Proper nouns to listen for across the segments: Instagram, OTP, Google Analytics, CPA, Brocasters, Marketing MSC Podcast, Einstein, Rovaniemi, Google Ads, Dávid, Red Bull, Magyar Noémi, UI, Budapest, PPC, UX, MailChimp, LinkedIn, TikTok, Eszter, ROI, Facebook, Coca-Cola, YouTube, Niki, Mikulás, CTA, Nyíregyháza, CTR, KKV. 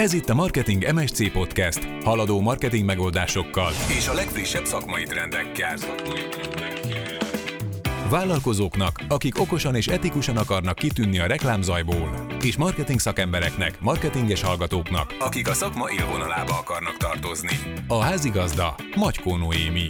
Ez itt a Marketing MSC Podcast, haladó marketing megoldásokkal és a legfrissebb szakmai trendekkel. Vállalkozóknak, akik okosan és etikusan akarnak kitűnni a reklámzajból, és marketing szakembereknek, marketinges hallgatóknak, akik a szakma élvonalába akarnak tartozni. A házigazda Magyar Noémi.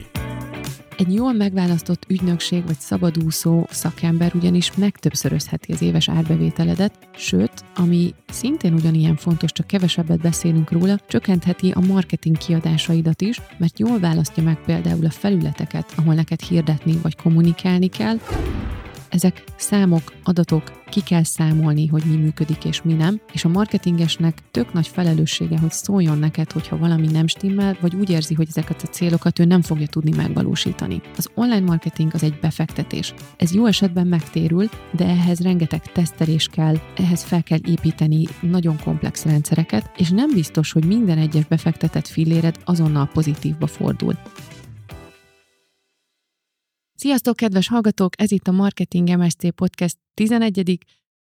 Egy jól megválasztott ügynökség vagy szabadúszó szakember ugyanis megtöbbszörözheti az éves árbevételedet, sőt, ami szintén ugyanilyen fontos, csak kevesebbet beszélünk róla, csökkentheti a marketing kiadásaidat is, mert jól választja meg például a felületeket, ahol neked hirdetni vagy kommunikálni kell. Ezek számok, adatok, ki kell számolni, hogy mi működik és mi nem, és a marketingesnek tök nagy felelőssége, hogy szóljon neked, hogyha valami nem stimmel, vagy úgy érzi, hogy ezeket a célokat ő nem fogja tudni megvalósítani. Az online marketing az egy befektetés. Ez jó esetben megtérül, de ehhez rengeteg tesztelés kell, ehhez fel kell építeni nagyon komplex rendszereket, és nem biztos, hogy minden egyes befektetett filléred azonnal pozitívba fordul. Sziasztok, kedves hallgatók! Ez itt a Marketing MSC Podcast 11.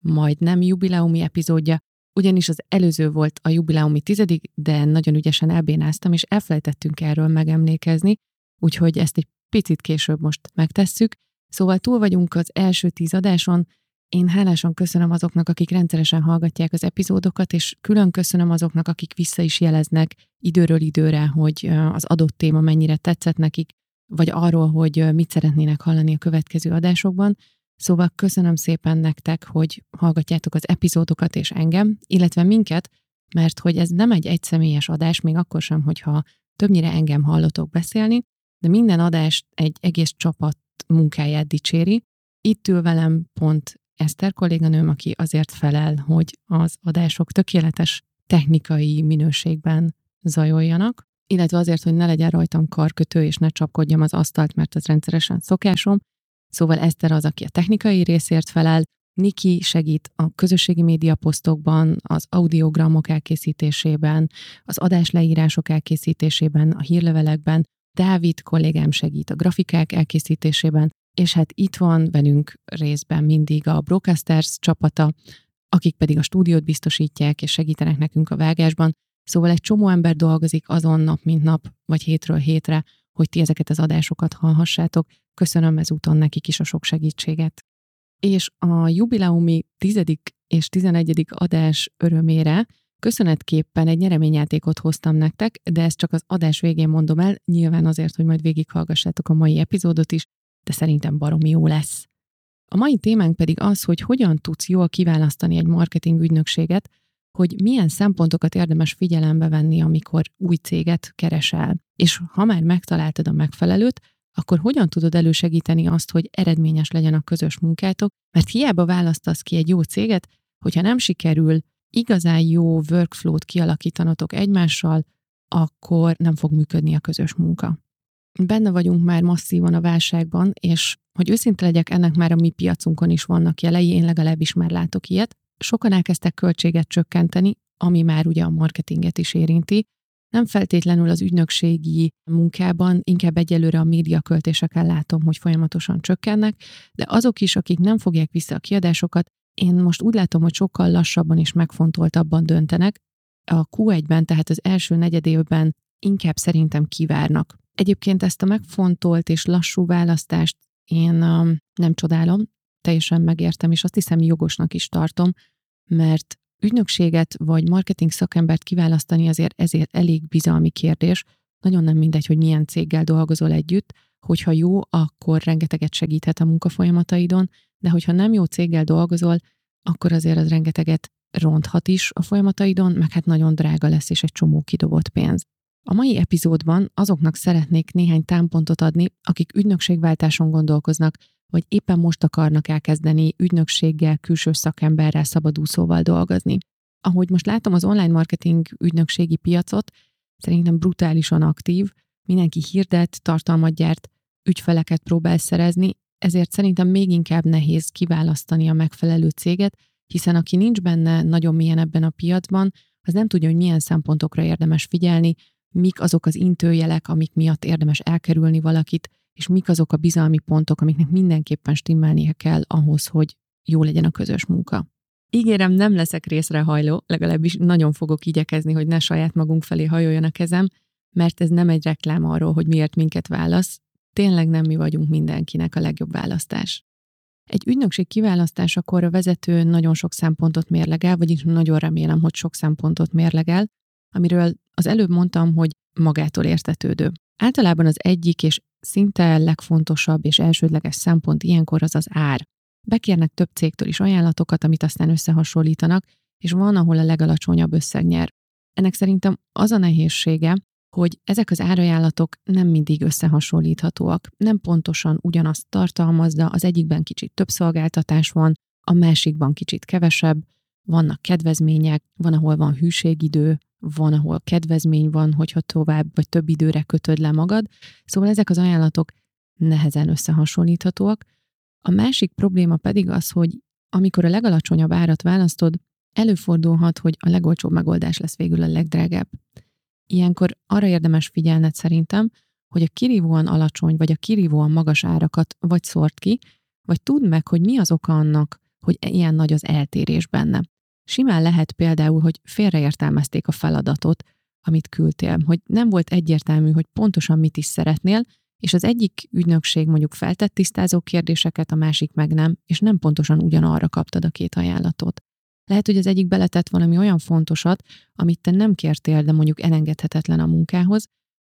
majdnem jubileumi epizódja, ugyanis az előző volt a jubileumi 10., de nagyon ügyesen elbénáztam, és elfelejtettünk erről megemlékezni, úgyhogy ezt egy picit később most megtesszük. Szóval túl vagyunk az első 10 adáson. Én hálásan köszönöm azoknak, akik rendszeresen hallgatják az epizódokat, és külön köszönöm azoknak, akik vissza is jeleznek időről időre, hogy az adott téma mennyire tetszett nekik, vagy arról, hogy mit szeretnének hallani a következő adásokban. Szóval köszönöm szépen nektek, hogy hallgatjátok az epizódokat és engem, illetve minket, mert hogy ez nem egy egyszemélyes adás, még akkor sem, hogyha többnyire engem hallotok beszélni, de minden adást egy egész csapat munkáját dicséri. Itt ül velem pont Eszter kolléganőm, aki azért felel, hogy az adások tökéletes technikai minőségben zajoljanak, illetve azért, hogy ne legyen rajtam karkötő, és ne csapkodjam az asztalt, mert ez rendszeresen szokásom. Szóval Eszter az, aki a technikai részért felel, Niki segít a közösségi médiaposztokban, az audiogramok elkészítésében, az adásleírások elkészítésében, a hírlevelekben, Dávid kollégám segít a grafikák elkészítésében, és hát itt van velünk részben mindig a Brocasters csapata, akik pedig a stúdiót biztosítják, és segítenek nekünk a vágásban. Szóval egy csomó ember dolgozik azon nap, mint nap, vagy hétről hétre, hogy ti ezeket az adásokat hallhassátok. Köszönöm ezúton nekik is a sok segítséget. És a jubileumi 10. és 11. adás örömére köszönetképpen egy nyereményjátékot hoztam nektek, de ezt csak az adás végén mondom el, nyilván azért, hogy majd végighallgassátok a mai epizódot is, de szerintem baromi jó lesz. A mai témánk pedig az, hogy hogyan tudsz jól kiválasztani egy marketing ügynökséget, hogy milyen szempontokat érdemes figyelembe venni, amikor új céget keresel. És ha már megtaláltad a megfelelőt, akkor hogyan tudod elősegíteni azt, hogy eredményes legyen a közös munkátok, mert hiába választasz ki egy jó céget, hogyha nem sikerül igazán jó workflow-t kialakítanatok egymással, akkor nem fog működni a közös munka. Benne vagyunk már masszívan a válságban, és hogy őszinte legyek, ennek már a mi piacunkon is vannak jelei, én legalábbis már látok ilyet. Sokan elkezdtek költséget csökkenteni, ami már ugye a marketinget is érinti. Nem feltétlenül az ügynökségi munkában, inkább egyelőre a médiaköltéseken látom, hogy folyamatosan csökkennek, de azok is, akik nem fogják vissza a kiadásokat, én most úgy látom, hogy sokkal lassabban és megfontoltabban döntenek. A Q1-ben, tehát az első negyedévben inkább szerintem kivárnak. Egyébként ezt a megfontolt és lassú választást én nem csodálom, teljesen megértem, és azt hiszem jogosnak is tartom, mert ügynökséget vagy marketing szakembert kiválasztani azért ezért elég bizalmi kérdés. Nagyon nem mindegy, hogy milyen céggel dolgozol együtt, hogyha jó, akkor rengeteget segíthet a munkafolyamataidon, de hogyha nem jó céggel dolgozol, akkor azért az rengeteget ronthat is a folyamataidon, meg hát nagyon drága lesz és egy csomó kidobott pénz. A mai epizódban azoknak szeretnék néhány támpontot adni, akik ügynökségváltáson gondolkoznak, vagy éppen most akarnak elkezdeni ügynökséggel, külső szakemberrel, szabadúszóval dolgozni. Ahogy most látom az online marketing ügynökségi piacot, szerintem brutálisan aktív, mindenki hirdet, tartalmat gyárt, ügyfeleket próbál szerezni, ezért szerintem még inkább nehéz kiválasztani a megfelelő céget, hiszen aki nincs benne nagyon mélyen ebben a piacban, az nem tudja, hogy milyen szempontokra érdemes figyelni, mik azok az intőjelek, amik miatt érdemes elkerülni valakit, és mik azok a bizalmi pontok, amiknek mindenképpen stimmelnie kell ahhoz, hogy jó legyen a közös munka. Ígérem, nem leszek részrehajló, legalábbis nagyon fogok igyekezni, hogy ne saját magunk felé hajoljon a kezem, mert ez nem egy reklám arról, hogy miért minket válasz. Tényleg nem mi vagyunk mindenkinek a legjobb választás. Egy ügynökség kiválasztásakor a vezető nagyon sok szempontot mérlegel, vagyis nagyon remélem, hogy sok szempontot mérlegel, amiről az előbb mondtam, hogy magától értetődő. Általában az egyik és szinte legfontosabb és elsődleges szempont ilyenkor az az ár. Bekérnek több cégtől is ajánlatokat, amit aztán összehasonlítanak, és van, ahol a legalacsonyabb összeg nyer. Ennek szerintem az a nehézsége, hogy ezek az árajánlatok nem mindig összehasonlíthatóak, nem pontosan ugyanazt tartalmazza, az egyikben kicsit több szolgáltatás van, a másikban kicsit kevesebb, vannak kedvezmények, van, ahol van hűségidő, van, ahol kedvezmény van, hogyha tovább vagy több időre kötöd le magad. Szóval ezek az ajánlatok nehezen összehasonlíthatóak. A másik probléma pedig az, hogy amikor a legalacsonyabb árat választod, előfordulhat, hogy a legolcsóbb megoldás lesz végül a legdrágább. Ilyenkor arra érdemes figyelned szerintem, hogy a kirívóan alacsony vagy a kirívóan magas árakat vagy szórd ki, vagy tudd meg, hogy mi az oka annak, hogy ilyen nagy az eltérés benne. Simán lehet például, hogy félreértelmezték a feladatot, amit küldtél, hogy nem volt egyértelmű, hogy pontosan mit is szeretnél, és az egyik ügynökség mondjuk feltett tisztázó kérdéseket, a másik meg nem, és nem pontosan ugyanarra kaptad a két ajánlatot. Lehet, hogy az egyik beletett valami olyan fontosat, amit te nem kértél, de mondjuk elengedhetetlen a munkához,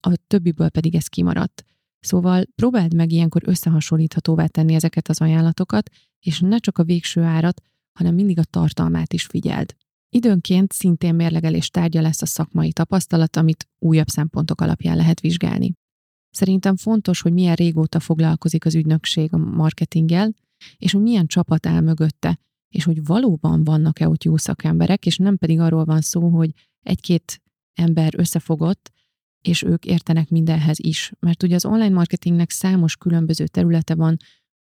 a többiből pedig ez kimaradt. Szóval próbáld meg ilyenkor összehasonlíthatóvá tenni ezeket az ajánlatokat, és ne csak a végső árat, hanem mindig a tartalmát is figyeld. Időnként szintén mérlegelés tárgya lesz a szakmai tapasztalat, amit újabb szempontok alapján lehet vizsgálni. Szerintem fontos, hogy milyen régóta foglalkozik az ügynökség a marketinggel, és hogy milyen csapat áll mögötte, és hogy valóban vannak-e ott jó szakemberek, és nem pedig arról van szó, hogy egy-két ember összefogott, és ők értenek mindenhez is. Mert ugye az online marketingnek számos különböző területe van,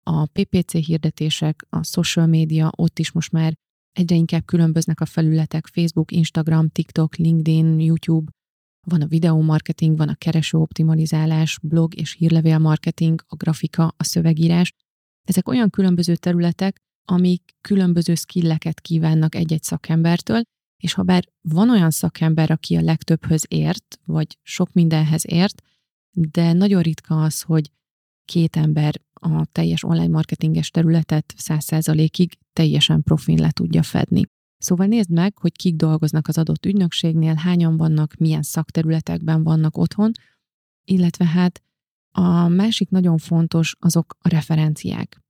a PPC hirdetések, a social media, ott is most már egyre inkább különböznek a felületek, Facebook, Instagram, TikTok, LinkedIn, YouTube, van a videómarketing, van a keresőoptimalizálás, blog és hírlevélmarketing, a grafika, a szövegírás. Ezek olyan különböző területek, amik különböző skilleket kívánnak egy-egy szakembertől, és ha bár van olyan szakember, aki a legtöbbhöz ért, vagy sok mindenhez ért, de nagyon ritka az, hogy két ember a teljes online marketinges területet 100%-ig teljesen profin le tudja fedni. Szóval nézd meg, hogy kik dolgoznak az adott ügynökségnél, hányan vannak, milyen szakterületekben vannak otthon, illetve hát a másik nagyon fontos azok a referenciák.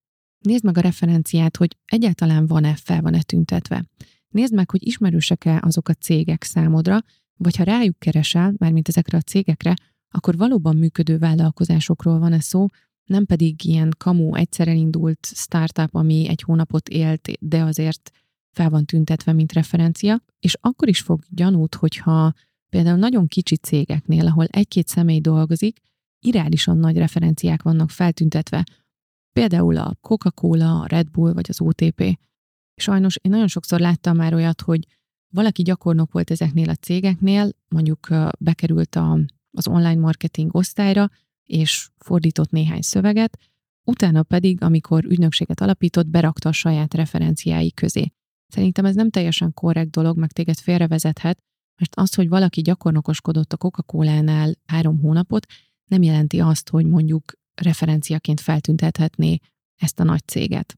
Nézd meg a referenciát, hogy egyáltalán van-e, fel van-e tüntetve. Nézd meg, hogy ismerősek-e azok a cégek számodra, vagy ha rájuk keresel, mármint ezekre a cégekre, akkor valóban működő vállalkozásokról van-e szó, nem pedig ilyen kamu, egyszerre indult startup, ami egy hónapot élt, de azért fel van tüntetve, mint referencia, és akkor is fog gyanút, hogyha például nagyon kicsi cégeknél, ahol egy-két személy dolgozik, irálisan nagy referenciák vannak feltüntetve, például a Coca-Cola, a Red Bull vagy az OTP. Sajnos én nagyon sokszor láttam már olyat, hogy valaki gyakornok volt ezeknél a cégeknél, mondjuk bekerült az online marketing osztályra, és fordított néhány szöveget, utána pedig, amikor ügynökséget alapított, berakta a saját referenciái közé. Szerintem ez nem teljesen korrekt dolog, meg téged félrevezethet, mert az, hogy valaki gyakornokoskodott a Coca-Colánál 3 hónapot, nem jelenti azt, hogy mondjuk referenciaként feltüntethetné ezt a nagy céget.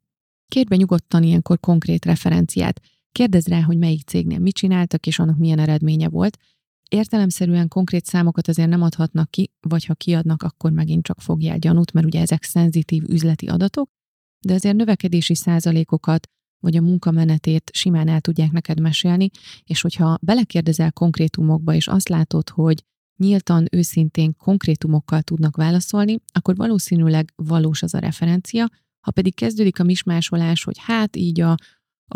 Kérd be nyugodtan ilyenkor konkrét referenciát. Kérdezz rá, hogy melyik cégnél mit csináltak, és annak milyen eredménye volt. Értelemszerűen konkrét számokat azért nem adhatnak ki, vagy ha kiadnak, akkor megint csak fogjál gyanút, mert ugye ezek szenzitív üzleti adatok, de azért növekedési százalékokat, vagy a munkamenetét simán el tudják neked mesélni, és hogyha belekérdezel konkrétumokba, és azt látod, hogy nyíltan, őszintén konkrétumokkal tudnak válaszolni, akkor valószínűleg valós az a referencia, ha pedig kezdődik a mismásolás, hogy hát így a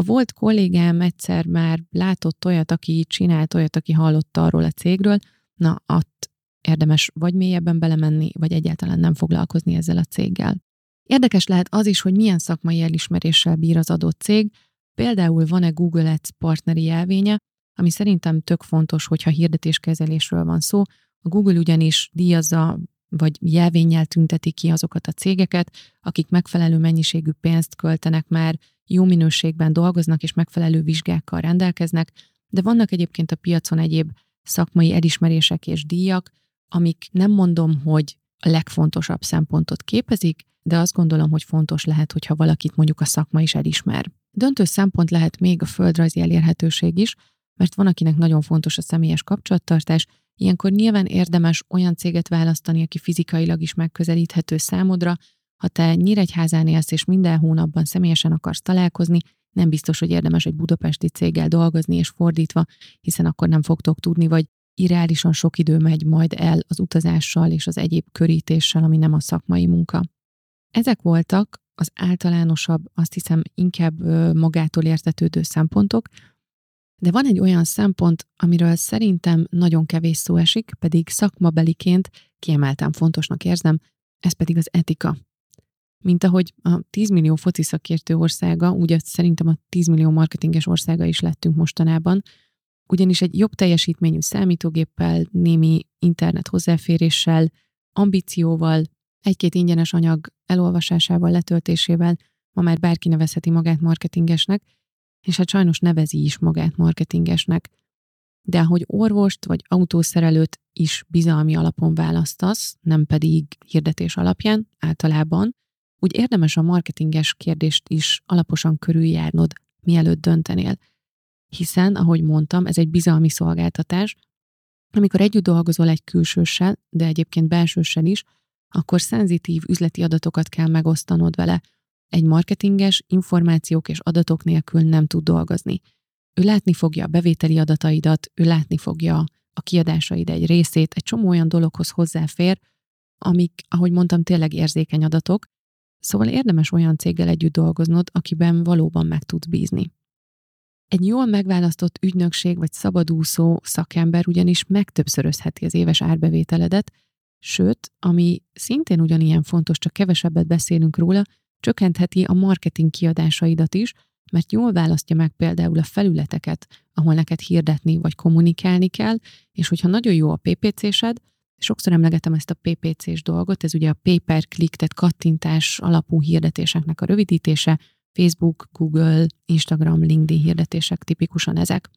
volt kollégám egyszer már látott olyat, aki csinált olyat, aki hallotta arról a cégről, na, ott érdemes vagy mélyebben belemenni, vagy egyáltalán nem foglalkozni ezzel a céggel. Érdekes lehet az is, hogy milyen szakmai elismeréssel bír az adott cég, például van-e Google Ads partneri jelvénye, ami szerintem tök fontos, hogyha hirdetéskezelésről van szó. A Google ugyanis díjazza, vagy jelvénnyel tünteti ki azokat a cégeket, akik megfelelő mennyiségű pénzt költenek már jó minőségben dolgoznak és megfelelő vizsgákkal rendelkeznek, de vannak egyébként a piacon egyéb szakmai elismerések és díjak, amik nem mondom, hogy a legfontosabb szempontot képezik, de azt gondolom, hogy fontos lehet, hogyha valakit mondjuk a szakma is elismer. Döntő szempont lehet még a földrajzi elérhetőség is, mert van, akinek nagyon fontos a személyes kapcsolattartás, ilyenkor nyilván érdemes olyan céget választani, aki fizikailag is megközelíthető számodra. Ha te Nyíregyházán élsz és minden hónapban személyesen akarsz találkozni, nem biztos, hogy érdemes egy budapesti céggel dolgozni és fordítva, hiszen akkor nem fogtok tudni, vagy irreálisan sok idő megy majd el az utazással és az egyéb körítéssel, ami nem a szakmai munka. Ezek voltak az általánosabb, azt hiszem inkább magától értetődő szempontok, de van egy olyan szempont, amiről szerintem nagyon kevés szó esik, pedig szakmabeliként kiemelten fontosnak érzem, ez pedig az etika. Mint ahogy a 10 millió foci szakértő országa, úgy szerintem a 10 millió marketinges országa is lettünk mostanában, ugyanis egy jobb teljesítményű számítógéppel, némi internet hozzáféréssel, ambícióval, egy-két ingyenes anyag elolvasásával, letöltésével ma már bárki nevezheti magát marketingesnek, és hát sajnos nevezi is magát marketingesnek. De ahogy orvost vagy autószerelőt is bizalmi alapon választasz, nem pedig hirdetés alapján általában, úgy érdemes a marketinges kérdést is alaposan körüljárnod, mielőtt döntenél. Hiszen, ahogy mondtam, ez egy bizalmi szolgáltatás. Amikor együtt dolgozol egy külsőssel, de egyébként belsőssel is, akkor szenzitív üzleti adatokat kell megosztanod vele. Egy marketinges információk és adatok nélkül nem tud dolgozni. Ő látni fogja a bevételi adataidat, ő látni fogja a kiadásaid egy részét, egy csomó olyan dologhoz hozzáfér, amik, ahogy mondtam, tényleg érzékeny adatok. Szóval érdemes olyan céggel együtt dolgoznod, akiben valóban meg tudsz bízni. Egy jól megválasztott ügynökség vagy szabadúszó szakember ugyanis megtöbbszörözheti az éves árbevételedet, sőt, ami szintén ugyanilyen fontos, csak kevesebbet beszélünk róla, csökkentheti a marketing kiadásaidat is, mert jól választja meg például a felületeket, ahol neked hirdetni vagy kommunikálni kell, és hogyha nagyon jó a PPC-sed, sokszor emlegetem ezt a PPC-s dolgot, ez ugye a pay per click, tehát kattintás alapú hirdetéseknek a rövidítése, Facebook, Google, Instagram, LinkedIn hirdetések tipikusan ezek.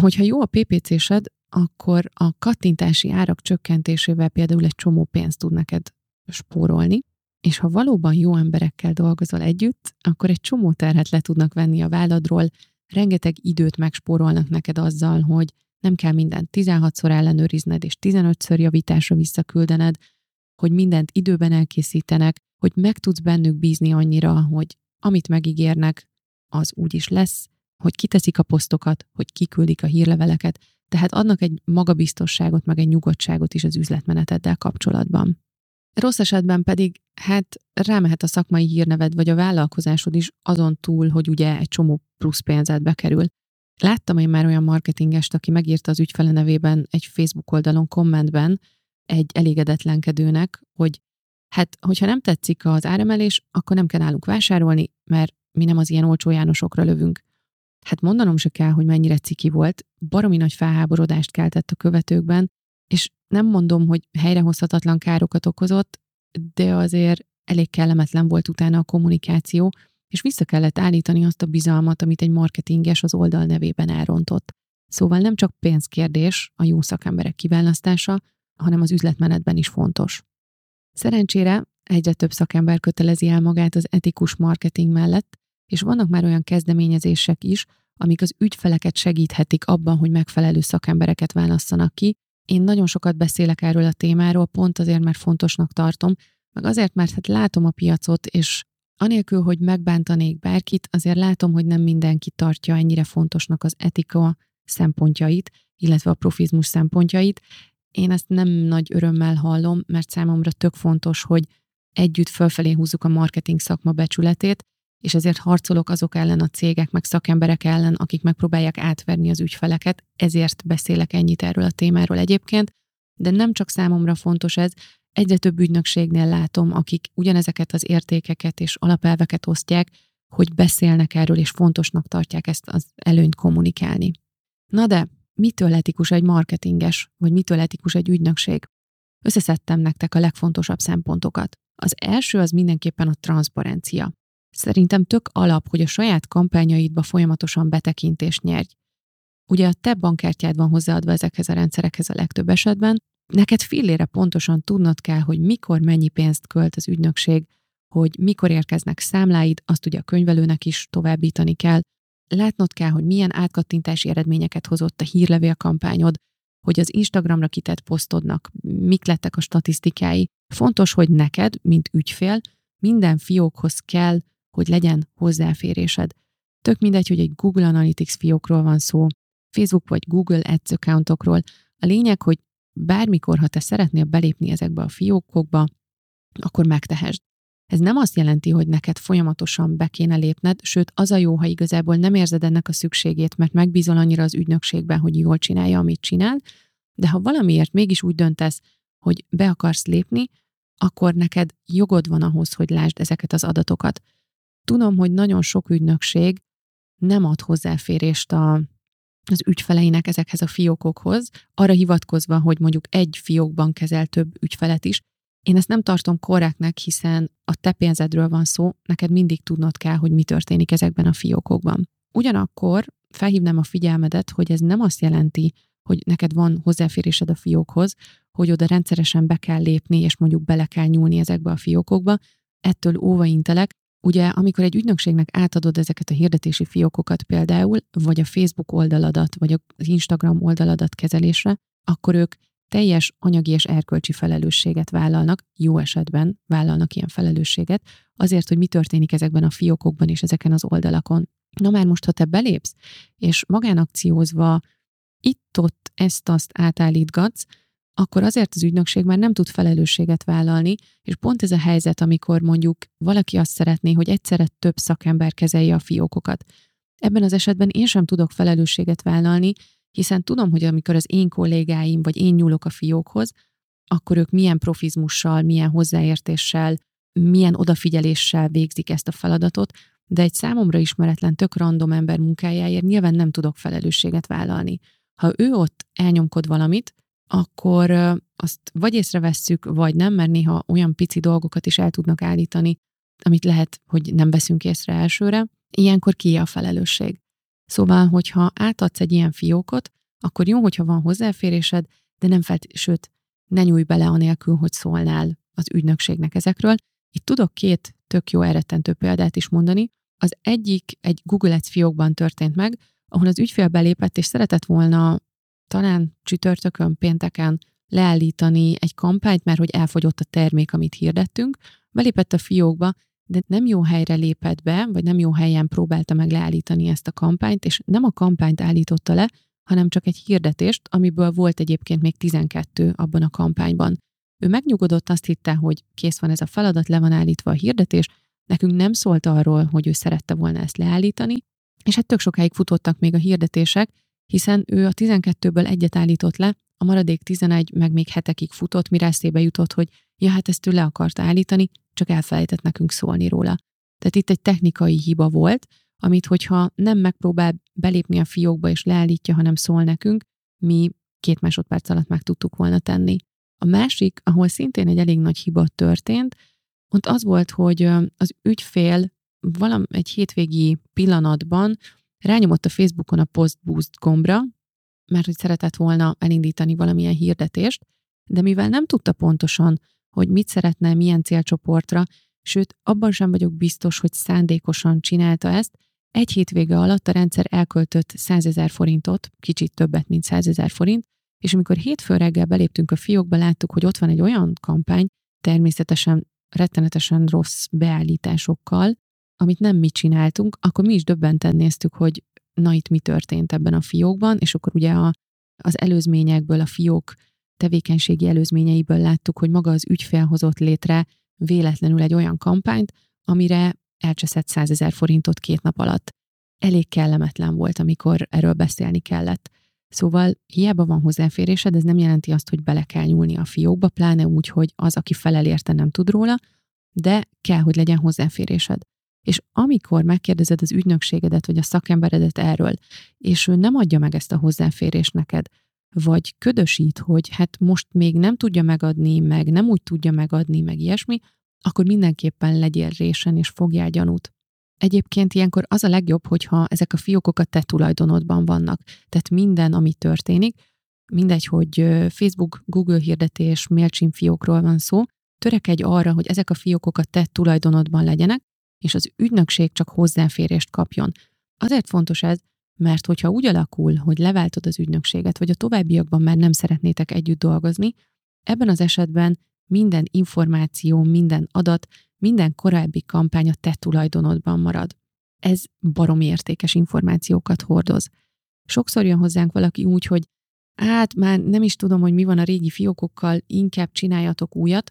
Hogyha jó a PPC-sed, akkor a kattintási árak csökkentésével például egy csomó pénzt tud neked spórolni, és ha valóban jó emberekkel dolgozol együtt, akkor egy csomó terhet le tudnak venni a válladról, rengeteg időt megspórolnak neked azzal, hogy nem kell mindent 16-szor ellenőrizned és 15-ször javításra visszaküldened, hogy mindent időben elkészítenek, hogy meg tudsz bennük bízni annyira, hogy amit megígérnek, az úgy is lesz, hogy kiteszik a posztokat, hogy kiküldik a hírleveleket, tehát adnak egy magabiztosságot, meg egy nyugodtságot is az üzletmeneteddel kapcsolatban. Rossz esetben pedig, rámehet a szakmai hírneved vagy a vállalkozásod is azon túl, hogy ugye egy csomó plusz pénzed bekerül. Láttam én már olyan marketingest, aki megírta az ügyfele nevében egy Facebook oldalon kommentben egy elégedetlenkedőnek, hogy hogyha nem tetszik az áremelés, akkor nem kell nálunk vásárolni, mert mi nem az ilyen olcsó Jánosokra lövünk. Mondanom se kell, hogy mennyire ciki volt, baromi nagy felháborodást keltett a követőkben, és nem mondom, hogy helyrehozhatatlan károkat okozott, de azért elég kellemetlen volt utána a kommunikáció, és vissza kellett állítani azt a bizalmat, amit egy marketinges az oldal nevében elrontott. Szóval nem csak pénzkérdés a jó szakemberek kiválasztása, hanem az üzletmenetben is fontos. Szerencsére egyre több szakember kötelezi el magát az etikus marketing mellett, és vannak már olyan kezdeményezések is, amik az ügyfeleket segíthetik abban, hogy megfelelő szakembereket válasszanak ki. Én nagyon sokat beszélek erről a témáról, pont azért, mert fontosnak tartom, meg azért, mert látom a piacot, és anélkül, hogy megbántanék bárkit, azért látom, hogy nem mindenki tartja ennyire fontosnak az etika szempontjait, illetve a profizmus szempontjait. Én ezt nem nagy örömmel hallom, mert számomra tök fontos, hogy együtt fölfelé húzzuk a marketing szakma becsületét, és ezért harcolok azok ellen a cégek, meg szakemberek ellen, akik megpróbálják átverni az ügyfeleket, ezért beszélek ennyit erről a témáról egyébként, de nem csak számomra fontos ez, egyre több ügynökségnél látom, akik ugyanezeket az értékeket és alapelveket osztják, hogy beszélnek erről, és fontosnak tartják ezt az előnyt kommunikálni. Na de, mitől etikus egy marketinges, vagy mitől etikus egy ügynökség? Összeszedtem nektek a legfontosabb szempontokat. Az első az mindenképpen a transzparencia. Szerintem tök alap, hogy a saját kampányaidba folyamatosan betekintést nyerj. Ugye a te bankkártyád van hozzáadva ezekhez a rendszerekhez a legtöbb esetben, neked fillére pontosan tudnod kell, hogy mikor mennyi pénzt költ az ügynökség, hogy mikor érkeznek számláid, azt ugye a könyvelőnek is továbbítani kell. Látnod kell, hogy milyen átkattintási eredményeket hozott a hírlevélkampányod, hogy az Instagramra kitett posztodnak, mik lettek a statisztikái. Fontos, hogy neked, mint ügyfél, minden fiókhoz kell, hogy legyen hozzáférésed. Tök mindegy, hogy egy Google Analytics fiókról van szó, Facebook vagy Google Ads accountokról. A lényeg, hogy bármikor, ha te szeretnél belépni ezekbe a fiókokba, akkor megtehesd. Ez nem azt jelenti, hogy neked folyamatosan be kéne lépned, sőt, az a jó, ha igazából nem érzed ennek a szükségét, mert megbízol annyira az ügynökségben, hogy jól csinálja, amit csinál, de ha valamiért mégis úgy döntesz, hogy be akarsz lépni, akkor neked jogod van ahhoz, hogy lásd ezeket az adatokat. Tudom, hogy nagyon sok ügynökség nem ad hozzáférést az ügyfeleinek ezekhez a fiókokhoz, arra hivatkozva, hogy mondjuk egy fiókban kezel több ügyfelet is. Én ezt nem tartom korrektnek, hiszen a te pénzedről van szó, neked mindig tudnod kell, hogy mi történik ezekben a fiókokban. Ugyanakkor felhívnám a figyelmedet, hogy ez nem azt jelenti, hogy neked van hozzáférésed a fiókhoz, hogy oda rendszeresen be kell lépni, és mondjuk bele kell nyúlni ezekbe a fiókokba. Ettől óvaintelek. Ugye, amikor egy ügynökségnek átadod ezeket a hirdetési fiókokat például, vagy a Facebook oldaladat, vagy az Instagram oldaladat kezelésre, akkor ők teljes anyagi és erkölcsi felelősséget vállalnak, jó esetben vállalnak ilyen felelősséget, azért, hogy mi történik ezekben a fiókokban és ezeken az oldalakon. Na már most, ha te belépsz, és magánakciózva itt-ott ezt-azt átállítgatsz, akkor azért az ügynökség már nem tud felelősséget vállalni, és pont ez a helyzet, amikor mondjuk valaki azt szeretné, hogy egyszerre több szakember kezelje a fiókokat. Ebben az esetben én sem tudok felelősséget vállalni, hiszen tudom, hogy amikor az én kollégáim, vagy én nyúlok a fiókhoz, akkor ők milyen profizmussal, milyen hozzáértéssel, milyen odafigyeléssel végzik ezt a feladatot, de egy számomra ismeretlen, tök random ember munkájáért nyilván nem tudok felelősséget vállalni. Ha ő ott elnyomkod valamit, akkor azt vagy észrevesszük, vagy nem, mert néha olyan pici dolgokat is el tudnak állítani, amit lehet, hogy nem veszünk észre elsőre. Ilyenkor kié a felelősség? Szóval, hogyha átadsz egy ilyen fiókot, akkor jó, hogyha van hozzáférésed, de nem sőt, ne nyújj bele anélkül, hogy szólnál az ügynökségnek ezekről. Itt tudok két tök jó elrettentő példát is mondani. Az egyik egy Google Ads fiókban történt meg, ahol az ügyfél belépett és szeretett volna talán csütörtökön, pénteken leállítani egy kampányt, mert hogy elfogyott a termék, amit hirdettünk. Belépett a fiókba, de nem jó helyre lépett be, vagy nem jó helyen próbálta meg leállítani ezt a kampányt, és nem a kampányt állította le, hanem csak egy hirdetést, amiből volt egyébként még 12 abban a kampányban. Ő megnyugodott, azt hitte, hogy kész van ez a feladat, le van állítva a hirdetés, nekünk nem szólt arról, hogy ő szerette volna ezt leállítani, és hát tök sokáig futottak még a hirdetések, hiszen ő a 12-ből egyet állított le, a maradék 11 meg még hetekig futott, mire eszébe jutott, hogy ja, hát ezt ő le akarta állítani, csak elfelejtett nekünk szólni róla. Tehát itt egy technikai hiba volt, amit hogyha nem megpróbál belépni a fiókba és leállítja, hanem szól nekünk, mi 2 másodperc alatt meg tudtuk volna tenni. A másik, ahol szintén egy elég nagy hiba történt, ott az volt, hogy az ügyfél egy hétvégi pillanatban rányomott a Facebookon a Post Boost gombra, mert hogy szeretett volna elindítani valamilyen hirdetést, de mivel nem tudta pontosan, hogy mit szeretne, milyen célcsoportra, sőt, abban sem vagyok biztos, hogy szándékosan csinálta ezt, egy hétvége alatt a rendszer elköltött 100 000 forintot, kicsit többet, mint 100 000 forint, és amikor hétfő reggel beléptünk a fiókba, láttuk, hogy ott van egy olyan kampány, természetesen rettenetesen rossz beállításokkal, amit nem mi csináltunk, akkor mi is döbbenten néztük, hogy na itt mi történt ebben a fiókban, és akkor ugye az előzményekből, a fiók tevékenységi előzményeiből láttuk, hogy maga az ügyfél hozott létre véletlenül egy olyan kampányt, amire elcseszett 100 000 forintot 2 nap alatt. Elég kellemetlen volt, amikor erről beszélni kellett. Szóval hiába van hozzáférésed, ez nem jelenti azt, hogy bele kell nyúlni a fiókba, pláne úgy, hogy az, aki felel érte, nem tud róla, de kell, hogy legyen hozzáférésed. És amikor megkérdezed az ügynökségedet, vagy a szakemberedet erről, és ő nem adja meg ezt a hozzáférést neked, vagy ködösít, hogy hát most még nem tudja megadni, meg nem úgy tudja megadni, meg ilyesmi, akkor mindenképpen legyél résen és fogjál gyanút. Egyébként ilyenkor az a legjobb, hogyha ezek a fiókok a te tulajdonodban vannak. Tehát minden, ami történik, mindegy, hogy Facebook, Google hirdetés, MailChimp fiókról van szó, törekedj arra, hogy ezek a fiókok a te tulajdonodban legyenek, és az ügynökség csak hozzáférést kapjon. Azért fontos ez, mert hogyha úgy alakul, hogy leváltod az ügynökséget, vagy a továbbiakban már nem szeretnétek együtt dolgozni, ebben az esetben minden információ, minden adat, minden korábbi kampány a te tulajdonodban marad. Ez baromi értékes információkat hordoz. Sokszor jön hozzánk valaki úgy, hogy hát már nem is tudom, hogy mi van a régi fiókokkal, inkább csináljatok újat.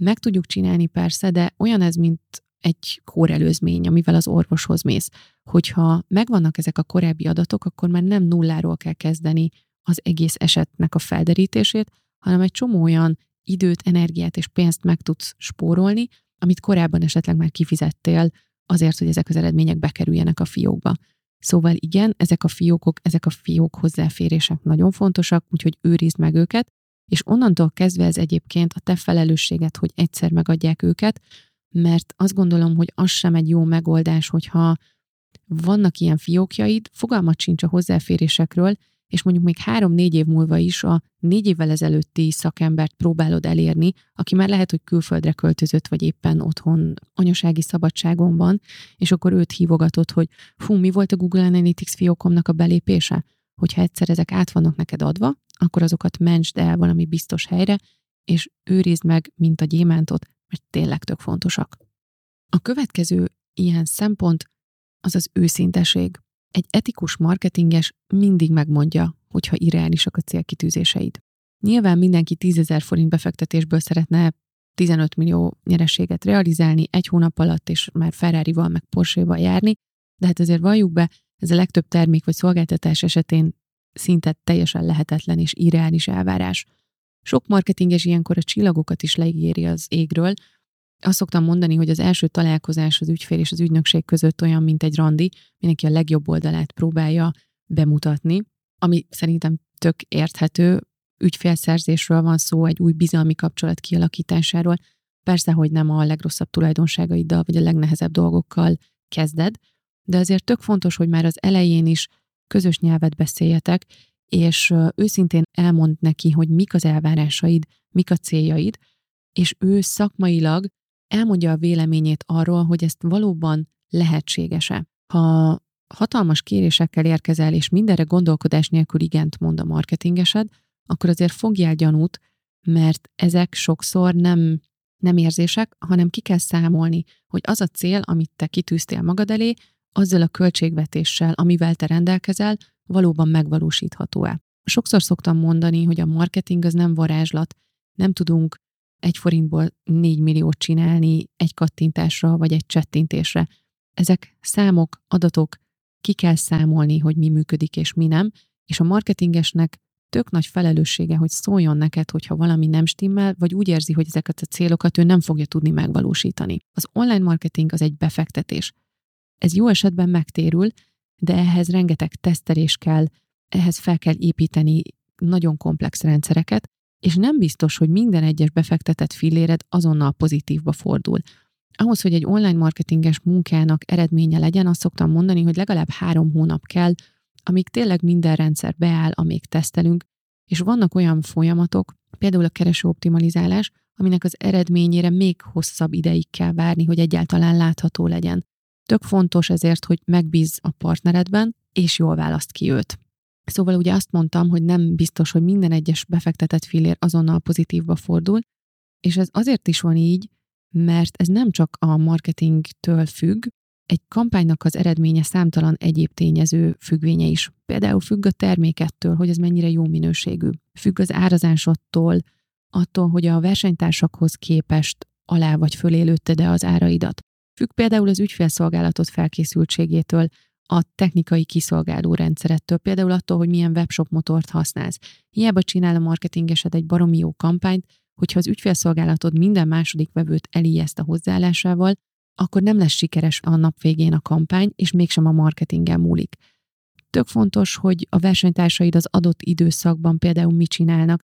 Meg tudjuk csinálni persze, de olyan ez, mint egy kórelőzmény, amivel az orvoshoz mész. Hogyha megvannak ezek a korábbi adatok, akkor már nem nulláról kell kezdeni az egész esetnek a felderítését, hanem egy csomó olyan időt, energiát és pénzt meg tudsz spórolni, amit korábban esetleg már kifizettél azért, hogy ezek az eredmények bekerüljenek a fiókba. Szóval igen, ezek a fiók hozzáférések nagyon fontosak, úgyhogy őrizd meg őket, és onnantól kezdve ez egyébként a te felelősséged, hogy egyszer megadják őket, mert azt gondolom, hogy az sem egy jó megoldás, hogyha vannak ilyen fiókjaid, fogalmat sincs a hozzáférésekről, és mondjuk még 3-4 év múlva is a 4 évvel ezelőtti szakembert próbálod elérni, aki már lehet, hogy külföldre költözött, vagy éppen otthon anyasági szabadságon van, és akkor őt hívogatod, hogy fú, mi volt a Google Analytics fiókomnak a belépése? Hogyha egyszer ezek át vannak neked adva, akkor azokat mentsd el valami biztos helyre, és őrizd meg, mint a gyémántot, mert tényleg tök fontosak. A következő ilyen szempont az az őszinteség. Egy etikus marketinges mindig megmondja, hogyha irreálisak a célkitűzéseid. Nyilván mindenki 10 000 forint befektetésből szeretne 15 millió nyereséget realizálni egy hónap alatt, és már Ferrari-val meg Porsche-val járni, de hát azért valljuk be, ez a legtöbb termék vagy szolgáltatás esetén szinte teljesen lehetetlen és irreális elvárás. Sok marketinges ilyenkor a csillagokat is leígéri az égről. Azt szoktam mondani, hogy az első találkozás az ügyfél és az ügynökség között olyan, mint egy randi, mindenki a legjobb oldalát próbálja bemutatni, ami szerintem tök érthető. Ügyfélszerzésről van szó, egy új bizalmi kapcsolat kialakításáról. Persze, hogy nem a legrosszabb tulajdonságaiddal, vagy a legnehezebb dolgokkal kezded, de azért tök fontos, hogy már az elején is közös nyelvet beszéljetek, és őszintén elmondd neki, hogy mik az elvárásaid, mik a céljaid, és ő szakmailag elmondja a véleményét arról, hogy ezt valóban lehetséges-e. Ha hatalmas kérésekkel érkezel, és mindenre gondolkodás nélkül igent mond a marketingesed, akkor azért fogjál gyanút, mert ezek sokszor nem érzések, hanem ki kell számolni, hogy az a cél, amit te kitűztél magad elé, azzal a költségvetéssel, amivel te rendelkezel, valóban megvalósítható-e. Sokszor szoktam mondani, hogy a marketing az nem varázslat, nem tudunk 1 forintból 4 milliót csinálni egy kattintásra vagy egy csettintésre. Ezek számok, adatok, ki kell számolni, hogy mi működik és mi nem, és a marketingesnek tök nagy felelőssége, hogy szóljon neked, hogyha valami nem stimmel, vagy úgy érzi, hogy ezeket a célokat ő nem fogja tudni megvalósítani. Az online marketing az egy befektetés. Ez jó esetben megtérül, de ehhez rengeteg tesztelés kell, ehhez fel kell építeni nagyon komplex rendszereket, és nem biztos, hogy minden egyes befektetett filléred azonnal pozitívba fordul. Ahhoz, hogy egy online marketinges munkának eredménye legyen, azt szoktam mondani, hogy legalább 3 hónap kell, amíg tényleg minden rendszer beáll, amíg tesztelünk, és vannak olyan folyamatok, például a keresőoptimalizálás, aminek az eredményére még hosszabb ideig kell várni, hogy egyáltalán látható legyen. Tök fontos ezért, hogy megbízz a partneredben, és jól válaszd ki őt. Szóval ugye azt mondtam, hogy nem biztos, hogy minden egyes befektetett fillér azonnal pozitívba fordul, és ez azért is van így, mert ez nem csak a marketingtől függ, egy kampánynak az eredménye számtalan egyéb tényező függvénye is. Például függ a termékettől, hogy ez mennyire jó minőségű. Függ az árazásodtól, attól, hogy a versenytársakhoz képest alá vagy fölélőtted-e az áraidat. Függ például az ügyfélszolgálatod felkészültségétől, a technikai kiszolgáló rendszerettől, például attól, hogy milyen webshop motort használsz. Hiába csinál a marketingesed egy baromi jó kampányt, hogyha az ügyfélszolgálatod minden második vevőt elijeszt a hozzáállásával, akkor nem lesz sikeres a nap végén a kampány, és mégsem a marketingen múlik. Tök fontos, hogy a versenytársaid az adott időszakban például mit csinálnak.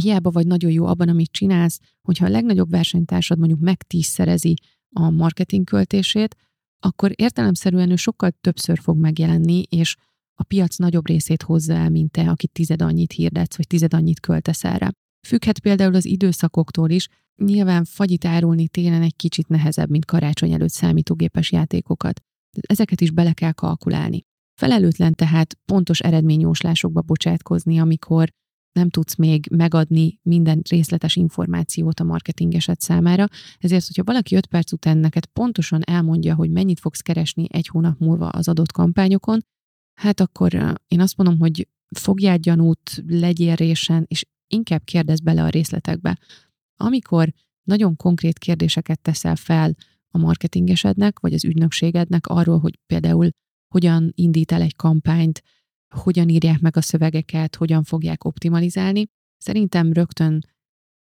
Hiába vagy nagyon jó abban, amit csinálsz, hogyha a legnagyobb versenytársad mondjuk meg 10-szerezi a marketing költését, akkor értelemszerűen ő sokkal többször fog megjelenni, és a piac nagyobb részét hozza el, mint te, aki tized annyit hirdetsz, vagy tized annyit költesz erre. Függhet például az időszakoktól is, nyilván fagyit árulni télen egy kicsit nehezebb, mint karácsony előtt számítógépes játékokat. Ezeket is bele kell kalkulálni. Felelőtlen tehát pontos eredményjóslásokba bocsátkozni, amikor nem tudsz még megadni minden részletes információt a marketingesed számára, ezért, hogyha valaki 5 perc után neked pontosan elmondja, hogy mennyit fogsz keresni egy hónap múlva az adott kampányokon, hát akkor én azt mondom, hogy fogjál gyanút, legyél résen, és inkább kérdezz bele a részletekbe. Amikor nagyon konkrét kérdéseket teszel fel a marketingesednek, vagy az ügynökségednek arról, hogy például hogyan indít el egy kampányt, hogyan írják meg a szövegeket, hogyan fogják optimalizálni, szerintem rögtön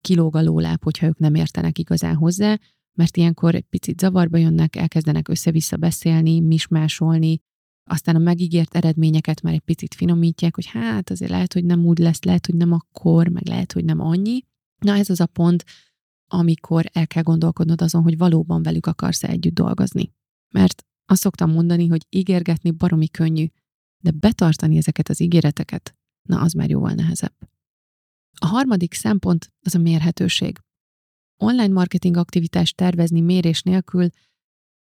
kilóg a lóláb, hogyha ők nem értenek igazán hozzá, mert ilyenkor egy picit zavarba jönnek, elkezdenek össze-vissza beszélni, mismásolni, aztán a megígért eredményeket már egy picit finomítják, hogy hát azért lehet, hogy nem úgy lesz, lehet, hogy nem akkor, meg lehet, hogy nem annyi. Na ez az a pont, amikor el kell gondolkodnod azon, hogy valóban velük akarsz-e együtt dolgozni. Mert azt szoktam mondani, hogy ígérgetni baromi könnyű, de betartani ezeket az ígéreteket, na az már jóval nehezebb. A harmadik szempont az a mérhetőség. Online marketing aktivitást tervezni mérés nélkül,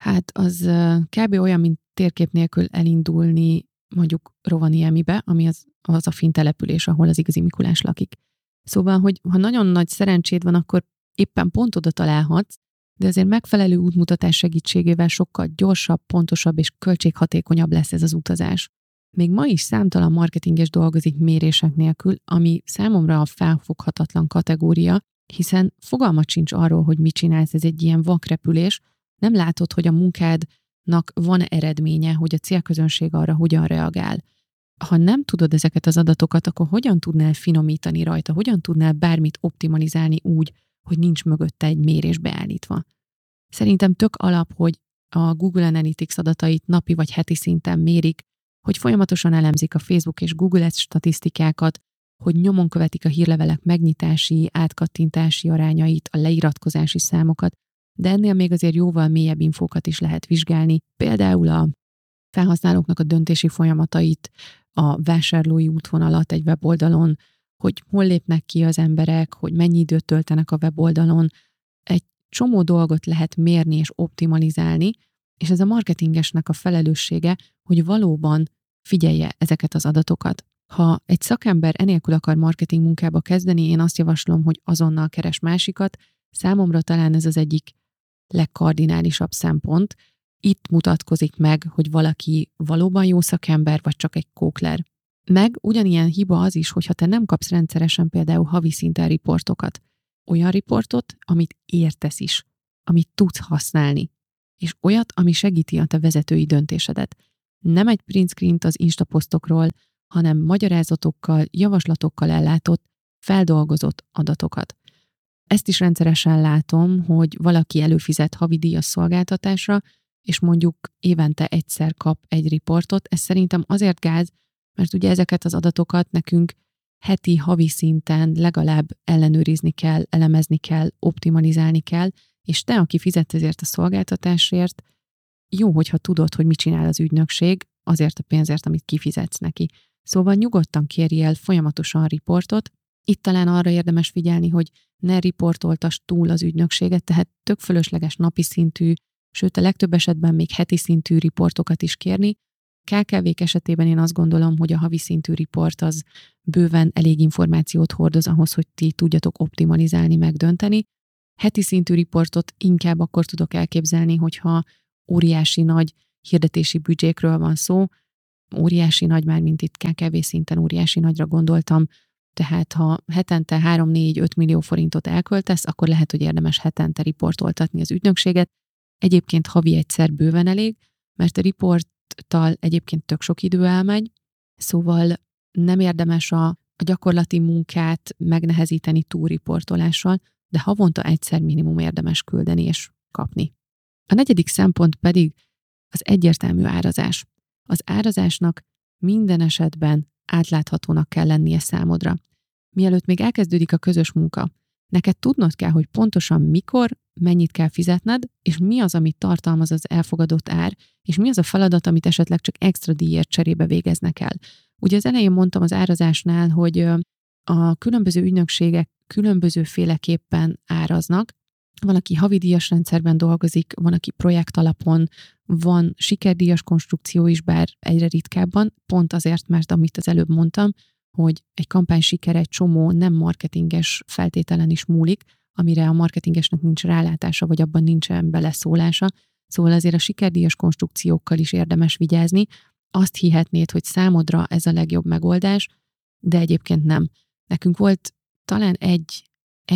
hát az kb. Olyan, mint térkép nélkül elindulni mondjuk Rovaniemibe, ami az a finn település, ahol az igazi Mikulás lakik. Szóval, hogy ha nagyon nagy szerencséd van, akkor éppen pont oda találhatsz, de azért megfelelő útmutatás segítségével sokkal gyorsabb, pontosabb és költséghatékonyabb lesz ez az utazás. Még ma is számtalan marketinges dolgozik mérések nélkül, ami számomra a felfoghatatlan kategória, hiszen fogalmat sincs arról, hogy mit csinálsz, ez egy ilyen vakrepülés, nem látod, hogy a munkádnak van eredménye, hogy a célközönség arra hogyan reagál. Ha nem tudod ezeket az adatokat, akkor hogyan tudnál finomítani rajta, hogyan tudnál bármit optimalizálni úgy, hogy nincs mögötte egy mérés beállítva. Szerintem tök alap, hogy a Google Analytics adatait napi vagy heti szinten mérik, hogy folyamatosan elemzik a Facebook és Google Ads statisztikákat, hogy nyomon követik a hírlevelek megnyitási, átkattintási arányait, a leiratkozási számokat, de ennél még azért jóval mélyebb infókat is lehet vizsgálni, például a felhasználóknak a döntési folyamatait, a vásárlói útvonalat egy weboldalon, hogy hol lépnek ki az emberek, hogy mennyi időt töltenek a weboldalon. Egy csomó dolgot lehet mérni és optimalizálni, és ez a marketingesnek a felelőssége, hogy valóban figyelje ezeket az adatokat. Ha egy szakember enélkül akar marketing munkába kezdeni, én azt javaslom, hogy azonnal keres másikat. Számomra talán ez az egyik legkardinálisabb szempont. Itt mutatkozik meg, hogy valaki valóban jó szakember, vagy csak egy kókler. Meg ugyanilyen hiba az is, hogyha te nem kapsz rendszeresen például havi szinten riportokat. Olyan riportot, amit értesz is, amit tudsz használni, és olyat, ami segíti a te vezetői döntésedet. Nem egy print screent az instaposztokról, hanem magyarázatokkal, javaslatokkal ellátott, feldolgozott adatokat. Ezt is rendszeresen látom, hogy valaki előfizet havidíjas szolgáltatásra, és mondjuk évente egyszer kap egy riportot. Ez szerintem azért gáz, mert ugye ezeket az adatokat nekünk heti, havi szinten legalább ellenőrizni kell, elemezni kell, optimalizálni kell, és te, aki fizetsz ezért a szolgáltatásért, jó, hogyha tudod, hogy mit csinál az ügynökség azért a pénzért, amit kifizetsz neki. Szóval nyugodtan kérj el folyamatosan riportot. Itt talán arra érdemes figyelni, hogy ne riportoltass túl az ügynökséget, tehát tök fölösleges napi szintű, sőt a legtöbb esetben még heti szintű riportokat is kérni. KKV-k esetében én azt gondolom, hogy a havi szintű riport az bőven elég információt hordoz ahhoz, hogy ti tudjatok optimalizálni, megdönteni. Heti szintű riportot inkább akkor tudok elképzelni, hogyha óriási nagy hirdetési büdzsékről van szó. Óriási nagy, már mint itt KKV szinten óriási nagyra gondoltam, tehát ha hetente 3-4-5 millió forintot elköltesz, akkor lehet, hogy érdemes hetente riportoltatni az ügynökséget. Egyébként havi egyszer bőven elég, mert a riporttal egyébként tök sok idő elmegy, szóval nem érdemes a gyakorlati munkát megnehezíteni túlriportolással, de havonta egyszer minimum érdemes küldeni és kapni. A negyedik szempont pedig az egyértelmű árazás. Az árazásnak minden esetben átláthatónak kell lennie számodra. Mielőtt még elkezdődik a közös munka, Neked tudnod kell, hogy pontosan mikor, mennyit kell fizetned, és mi az, amit tartalmaz az elfogadott ár, és mi az a feladat, amit esetleg csak extra díjért cserébe végeznek el. Ugye az elején mondtam az árazásnál, hogy a különböző ügynökségek különbözőféleképpen áraznak. Van, aki havidíjas rendszerben dolgozik, van, aki projekt alapon, van sikerdíjas konstrukció is, bár egyre ritkábban, pont azért, mert amit az előbb mondtam, hogy egy kampány sikere egy csomó nem marketinges feltételen is múlik, amire a marketingesnek nincs rálátása, vagy abban nincsen beleszólása. Szóval azért a sikerdíjas konstrukciókkal is érdemes vigyázni. Azt hihetnéd, hogy számodra ez a legjobb megoldás, de egyébként nem. Nekünk volt talán egy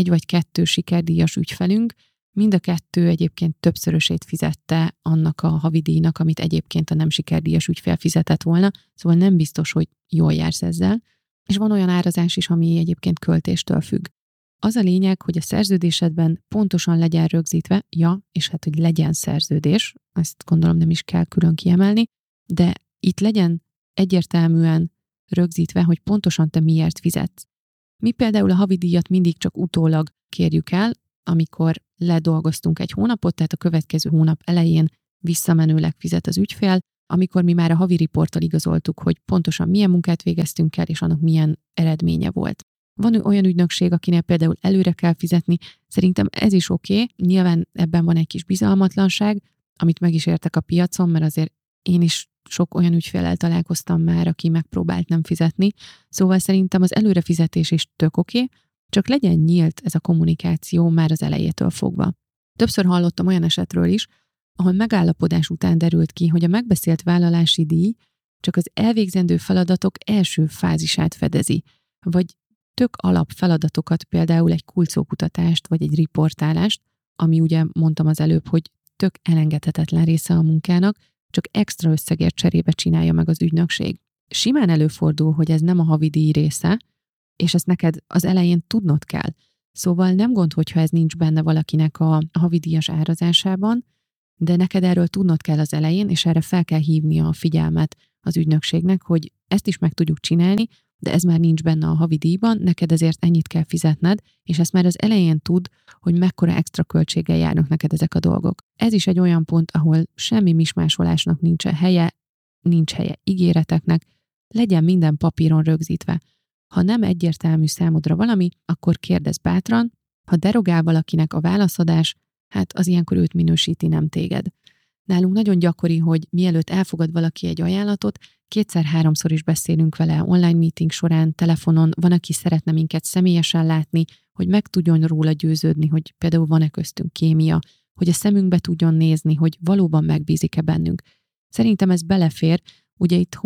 vagy kettő sikerdíjas ügyfelünk, mind a kettő egyébként többszörösét fizette annak a havidíjnak, amit egyébként a nem sikerdíjas ügyfél fizetett volna, szóval nem biztos, hogy jól jársz ezzel. És van olyan árazás is, ami egyébként költéstől függ. Az a lényeg, hogy a szerződésedben pontosan legyen rögzítve, és hát, hogy legyen szerződés, ezt gondolom nem is kell külön kiemelni, de itt legyen egyértelműen rögzítve, hogy pontosan te miért fizetsz. Mi például a havidíjat mindig csak utólag kérjük el, amikor ledolgoztunk egy hónapot, tehát a következő hónap elején visszamenőleg fizet az ügyfél, amikor mi már a havi riporttal igazoltuk, hogy pontosan milyen munkát végeztünk el, és annak milyen eredménye volt. Van olyan ügynökség, akinek például előre kell fizetni, szerintem ez is oké, nyilván ebben van egy kis bizalmatlanság, amit meg is értek a piacon, mert azért én is sok olyan ügyféllel találkoztam már, aki megpróbált nem fizetni, szóval szerintem az előrefizetés is tök oké, csak legyen nyílt ez a kommunikáció már az elejétől fogva. Többször hallottam olyan esetről is, ahol megállapodás után derült ki, hogy a megbeszélt vállalási díj csak az elvégzendő feladatok első fázisát fedezi, vagy tök alap feladatokat, például egy kulcókutatást, vagy egy riportálást, ami ugye mondtam az előbb, hogy tök elengedhetetlen része a munkának, csak extra összegért cserébe csinálja meg az ügynökség. Simán előfordul, hogy ez nem a havidíj része, és ezt neked az elején tudnod kell. Szóval nem gond, hogyha ez nincs benne valakinek a havidíjas árazásában, de neked erről tudnod kell az elején, és erre fel kell hívni a figyelmet az ügynökségnek, hogy ezt is meg tudjuk csinálni, de ez már nincs benne a havidíjban, neked ezért ennyit kell fizetned, és ezt már az elején tud, hogy mekkora extra költséggel járnak neked ezek a dolgok. Ez is egy olyan pont, ahol semmi mismásolásnak nincs helye ígéreteknek, legyen minden papíron rögzítve. Ha nem egyértelmű számodra valami, akkor kérdezz bátran, ha derogál valakinek a válaszadás, hát az ilyenkor őt minősíti, nem téged. Nálunk nagyon gyakori, hogy mielőtt elfogad valaki egy ajánlatot, 2-3-szor is beszélünk vele online meeting során, telefonon, van, aki szeretne minket személyesen látni, hogy meg tudjon róla győződni, hogy például van-e köztünk kémia, hogy a szemünkbe tudjon nézni, hogy valóban megbízik-e bennünk. Szerintem ez belefér, ugye itt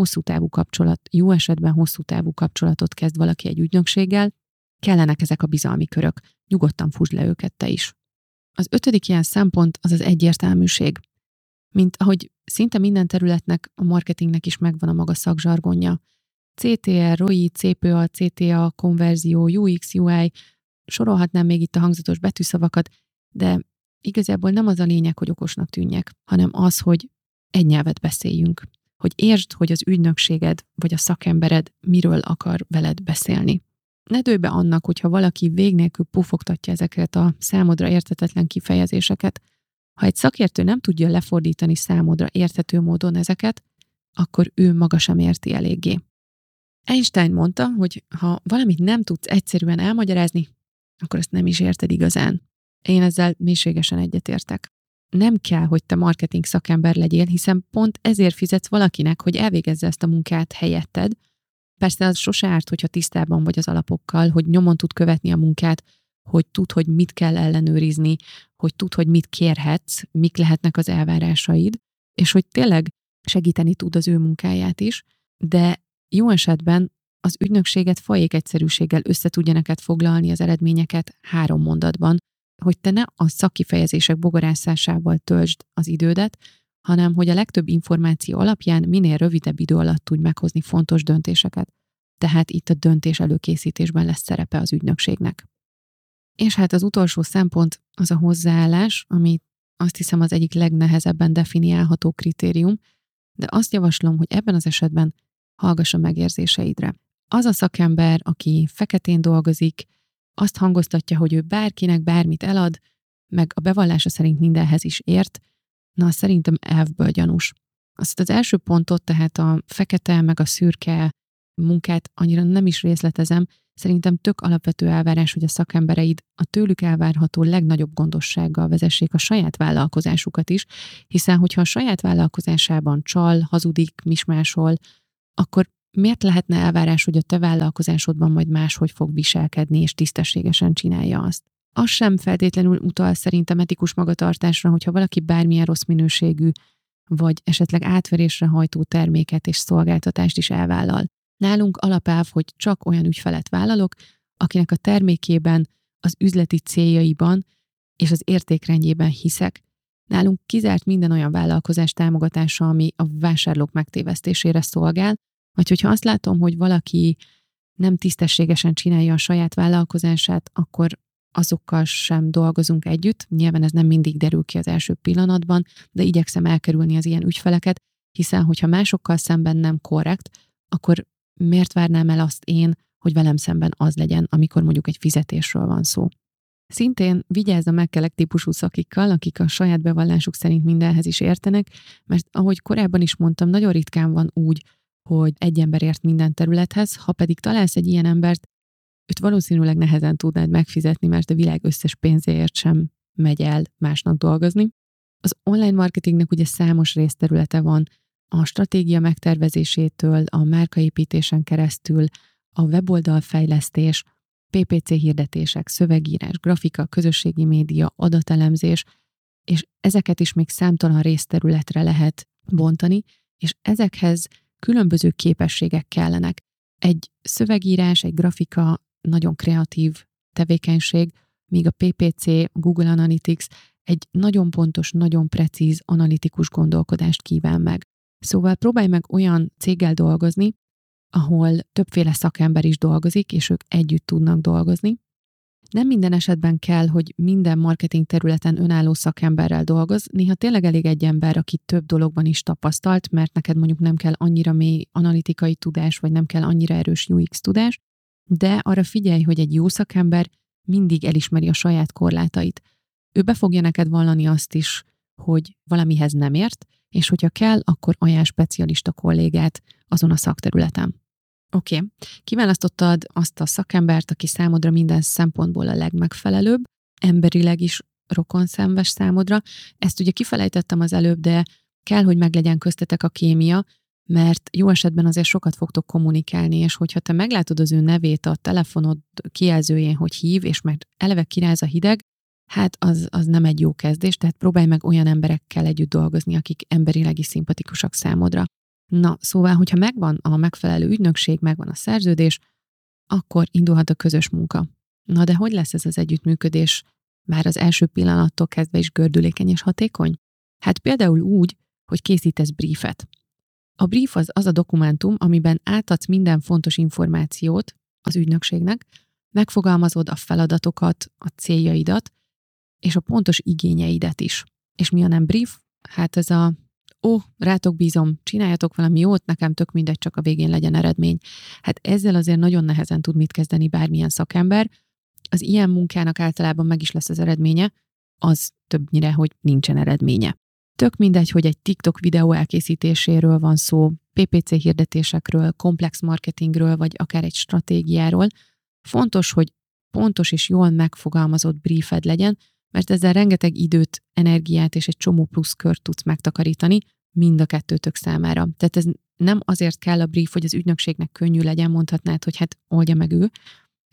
jó esetben hosszú távú kapcsolatot kezd valaki egy ügynökséggel, kellenek ezek a bizalmi körök, nyugodtan fúzd le őket te is. Az 5. ilyen szempont az az egyértelműség. Mint ahogy szinte minden területnek, a marketingnek is megvan a maga szakzsargonja. CTR, ROI, CPA, CTA, konverzió, UX, UI, sorolhatnám még itt a hangzatos betűszavakat, de igazából nem az a lényeg, hogy okosnak tűnjek, hanem az, hogy egy nyelvet beszéljünk. Hogy értsd, hogy az ügynökséged vagy a szakembered miről akar veled beszélni. Ne dőlj be annak, hogyha valaki vég nélkül pufogtatja ezeket a számodra érthetetlen kifejezéseket. Ha egy szakértő nem tudja lefordítani számodra érthető módon ezeket, akkor ő maga sem érti eléggé. Einstein mondta, hogy ha valamit nem tudsz egyszerűen elmagyarázni, akkor ezt nem is érted igazán. Én ezzel mélységesen egyetértek. Nem kell, hogy te marketing szakember legyél, hiszen pont ezért fizetsz valakinek, hogy elvégezze ezt a munkát helyetted. Persze az sose árt, hogyha tisztában vagy az alapokkal, hogy nyomon tud követni a munkát, hogy tud, hogy mit kell ellenőrizni, hogy tud, hogy mit kérhetsz, mik lehetnek az elvárásaid, és hogy tényleg segíteni tud az ő munkáját is, de jó esetben az ügynökséget egyszerűséggel össze tudja neked foglalni az eredményeket 3 mondatban, hogy te ne a szakkifejezések bogarászásával töltsd az idődet, hanem hogy a legtöbb információ alapján minél rövidebb idő alatt tudj meghozni fontos döntéseket. Tehát itt a döntés előkészítésben lesz szerepe az ügynökségnek. És hát az utolsó szempont az a hozzáállás, ami azt hiszem az egyik legnehezebben definiálható kritérium, de azt javaslom, hogy ebben az esetben hallgass a megérzéseidre. Az a szakember, aki feketén dolgozik, azt hangoztatja, hogy ő bárkinek bármit elad, meg a bevallása szerint mindenhez is ért, na szerintem elvből gyanús. Azt az első pontot, tehát a fekete meg a szürke munkát annyira nem is részletezem, szerintem tök alapvető elvárás, hogy a szakembereid a tőlük elvárható legnagyobb gondossággal vezessék a saját vállalkozásukat is, hiszen hogyha a saját vállalkozásában csal, hazudik, mismásol, akkor miért lehetne elvárás, hogy a te vállalkozásodban majd máshogy fog viselkedni és tisztességesen csinálja azt? Az sem feltétlenül utal szerintem etikus magatartásra, hogyha valaki bármilyen rossz minőségű, vagy esetleg átverésre hajtó terméket és szolgáltatást is elvállal. Nálunk alapelv, hogy csak olyan ügyfelet vállalok, akinek a termékében, az üzleti céljaiban és az értékrendjében hiszek. Nálunk kizárt minden olyan vállalkozás támogatása, ami a vásárlók megtévesztésére szolgál, vagy hogyha azt látom, hogy valaki nem tisztességesen csinálja a saját vállalkozását, akkor azokkal sem dolgozunk együtt. Nyilván ez nem mindig derül ki az első pillanatban, de igyekszem elkerülni az ilyen ügyfeleket, hiszen hogyha másokkal szemben nem korrekt, akkor miért várnám el azt én, hogy velem szemben az legyen, amikor mondjuk egy fizetésről van szó. Szintén vigyázz a megkelek típusú szakikkal, akik a saját bevallásuk szerint mindenhez is értenek, mert ahogy korábban is mondtam, nagyon ritkán van úgy, hogy egy ember ért minden területhez, ha pedig találsz egy ilyen embert, őt valószínűleg nehezen tudnád megfizetni, mert a világ összes pénzéért sem megy el másnak dolgozni. Az online marketingnek ugye számos részterülete van, a stratégia megtervezésétől, a márkaépítésen keresztül, a weboldalfejlesztés, PPC hirdetések, szövegírás, grafika, közösségi média, adatelemzés, és ezeket is még számtalan részterületre lehet bontani, és ezekhez különböző képességek kellenek. Egy szövegírás, egy grafika nagyon kreatív tevékenység, míg a PPC, Google Analytics egy nagyon pontos, nagyon precíz analitikus gondolkodást kíván meg. Szóval próbálj meg olyan céggel dolgozni, ahol többféle szakember is dolgozik, és ők együtt tudnak dolgozni. Nem minden esetben kell, hogy minden marketing területen önálló szakemberrel dolgoz, néha tényleg elég egy ember, aki több dologban is tapasztalt, mert neked mondjuk nem kell annyira mély analitikai tudás, vagy nem kell annyira erős UX tudás, de arra figyelj, hogy egy jó szakember mindig elismeri a saját korlátait. Ő be fogja neked vallani azt is, hogy valamihez nem ért, és hogyha kell, akkor ajánl specialista kollégát azon a szakterületen. Oké, kiválasztottad azt a szakembert, aki számodra minden szempontból a legmegfelelőbb, emberileg is rokonszenves számodra. Ezt ugye kifelejtettem az előbb, de kell, hogy meglegyen köztetek a kémia, mert jó esetben azért sokat fogtok kommunikálni, és hogyha te meglátod az ő nevét a telefonod kijelzőjén, hogy hív, és már eleve kiráz a hideg, hát az nem egy jó kezdés, tehát próbálj meg olyan emberekkel együtt dolgozni, akik emberileg is szimpatikusak számodra. Na, szóval, hogyha megvan a megfelelő ügynökség, megvan a szerződés, akkor indulhat a közös munka. Na, de hogy lesz ez az együttműködés már az első pillanattól kezdve is gördülékeny és hatékony? Hát például úgy, hogy készítesz briefet. A brief az a dokumentum, amiben átadsz minden fontos információt az ügynökségnek, megfogalmazod a feladatokat, a céljaidat, és a pontos igényeidet is. És mi a nem brief? Hát ez a rátok bízom, csináljatok valami jót, nekem tök mindegy, csak a végén legyen eredmény. Hát ezzel azért nagyon nehezen tud mit kezdeni bármilyen szakember. Az ilyen munkának általában meg is lesz az eredménye, az többnyire, hogy nincsen eredménye. Tök mindegy, hogy egy TikTok videó elkészítéséről van szó, PPC hirdetésekről, komplex marketingről, vagy akár egy stratégiáról. Fontos, hogy pontos és jól megfogalmazott briefed legyen, mert ezzel rengeteg időt, energiát és egy csomó pluszkört tudsz megtakarítani mind a kettőtök számára. Tehát ez nem azért kell a brief, hogy az ügynökségnek könnyű legyen, mondhatnád, hogy hát oldja meg ő.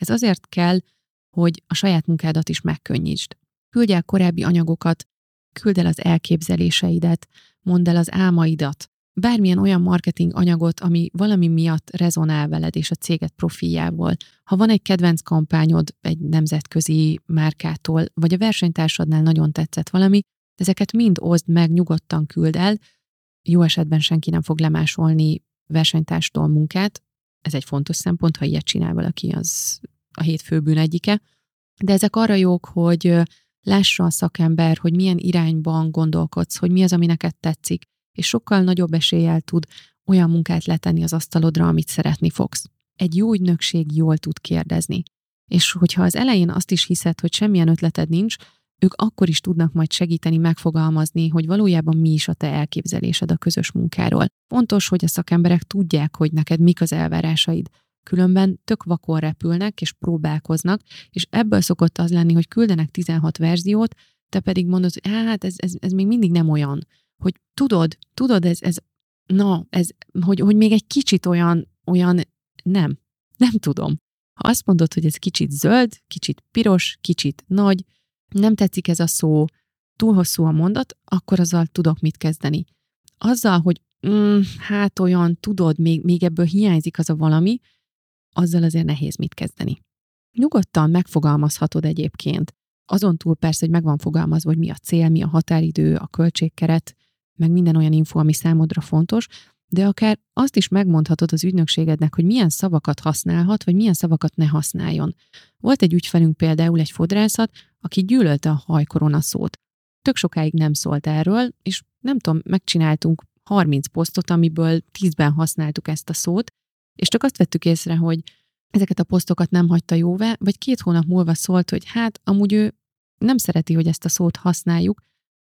Ez azért kell, hogy a saját munkádat is megkönnyítsd. Küldj el korábbi anyagokat, küld el az elképzeléseidet, mondd el az álmaidat, bármilyen olyan marketing anyagot, ami valami miatt rezonál veled és a céget profiljából. Ha van egy kedvenc kampányod egy nemzetközi márkától, vagy a versenytársadnál nagyon tetszett valami, ezeket mind oszd meg, nyugodtan küld el. Jó esetben senki nem fog lemásolni versenytárstól munkát. Ez egy fontos szempont, ha ilyet csinál valaki, az a hét fő bűn egyike. De ezek arra jók, hogy lássa a szakember, hogy milyen irányban gondolkodsz, hogy mi az, ami neked tetszik, és sokkal nagyobb eséllyel tud olyan munkát letenni az asztalodra, amit szeretni fogsz. Egy jó ügynökség jól tud kérdezni. És hogyha az elején azt is hiszed, hogy semmilyen ötleted nincs, ők akkor is tudnak majd segíteni, megfogalmazni, hogy valójában mi is a te elképzelésed a közös munkáról. Fontos, hogy a szakemberek tudják, hogy neked mik az elvárásaid. Különben tök vakon repülnek és próbálkoznak, és ebből szokott az lenni, hogy küldenek 16 verziót, te pedig mondod, hogy hát ez még mindig nem olyan. Hogy tudod, hogy még egy kicsit olyan nem tudom. Ha azt mondod, hogy ez kicsit zöld, kicsit piros, kicsit nagy, nem tetszik ez a szó, túl hosszú a mondat, akkor azzal tudok mit kezdeni. Azzal, hogy még ebből hiányzik az a valami, azzal azért nehéz mit kezdeni. Nyugodtan megfogalmazhatod egyébként. Azon túl persze, hogy meg van fogalmazva, hogy mi a cél, mi a határidő, a költségkeret, meg minden olyan info, ami számodra fontos, de akár azt is megmondhatod az ügynökségednek, hogy milyen szavakat használhat, vagy milyen szavakat ne használjon. Volt egy ügyfelünk például, egy fodrászat, aki gyűlölte a hajkorona szót. Tök sokáig nem szólt erről, és nem tudom, megcsináltunk 30 posztot, amiből 10-ben használtuk ezt a szót, és csak azt vettük észre, hogy ezeket a posztokat nem hagyta jóvá, vagy 2 hónap múlva szólt, hogy hát amúgy ő nem szereti, hogy ezt a szót használjuk,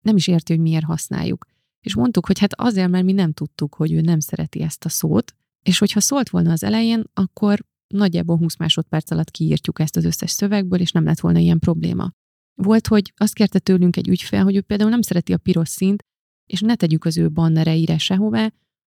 nem is érti, hogy miért használjuk. És mondtuk, hogy hát azért, mert mi nem tudtuk, hogy ő nem szereti ezt a szót, és hogyha szólt volna az elején, akkor nagyjából 20 másodperc alatt kiírtjuk ezt az összes szövegből, és nem lett volna ilyen probléma. Volt, hogy azt kérte tőlünk egy ügyfél, hogy ő például nem szereti a piros színt, és ne tegyük az ő bannereire sehová,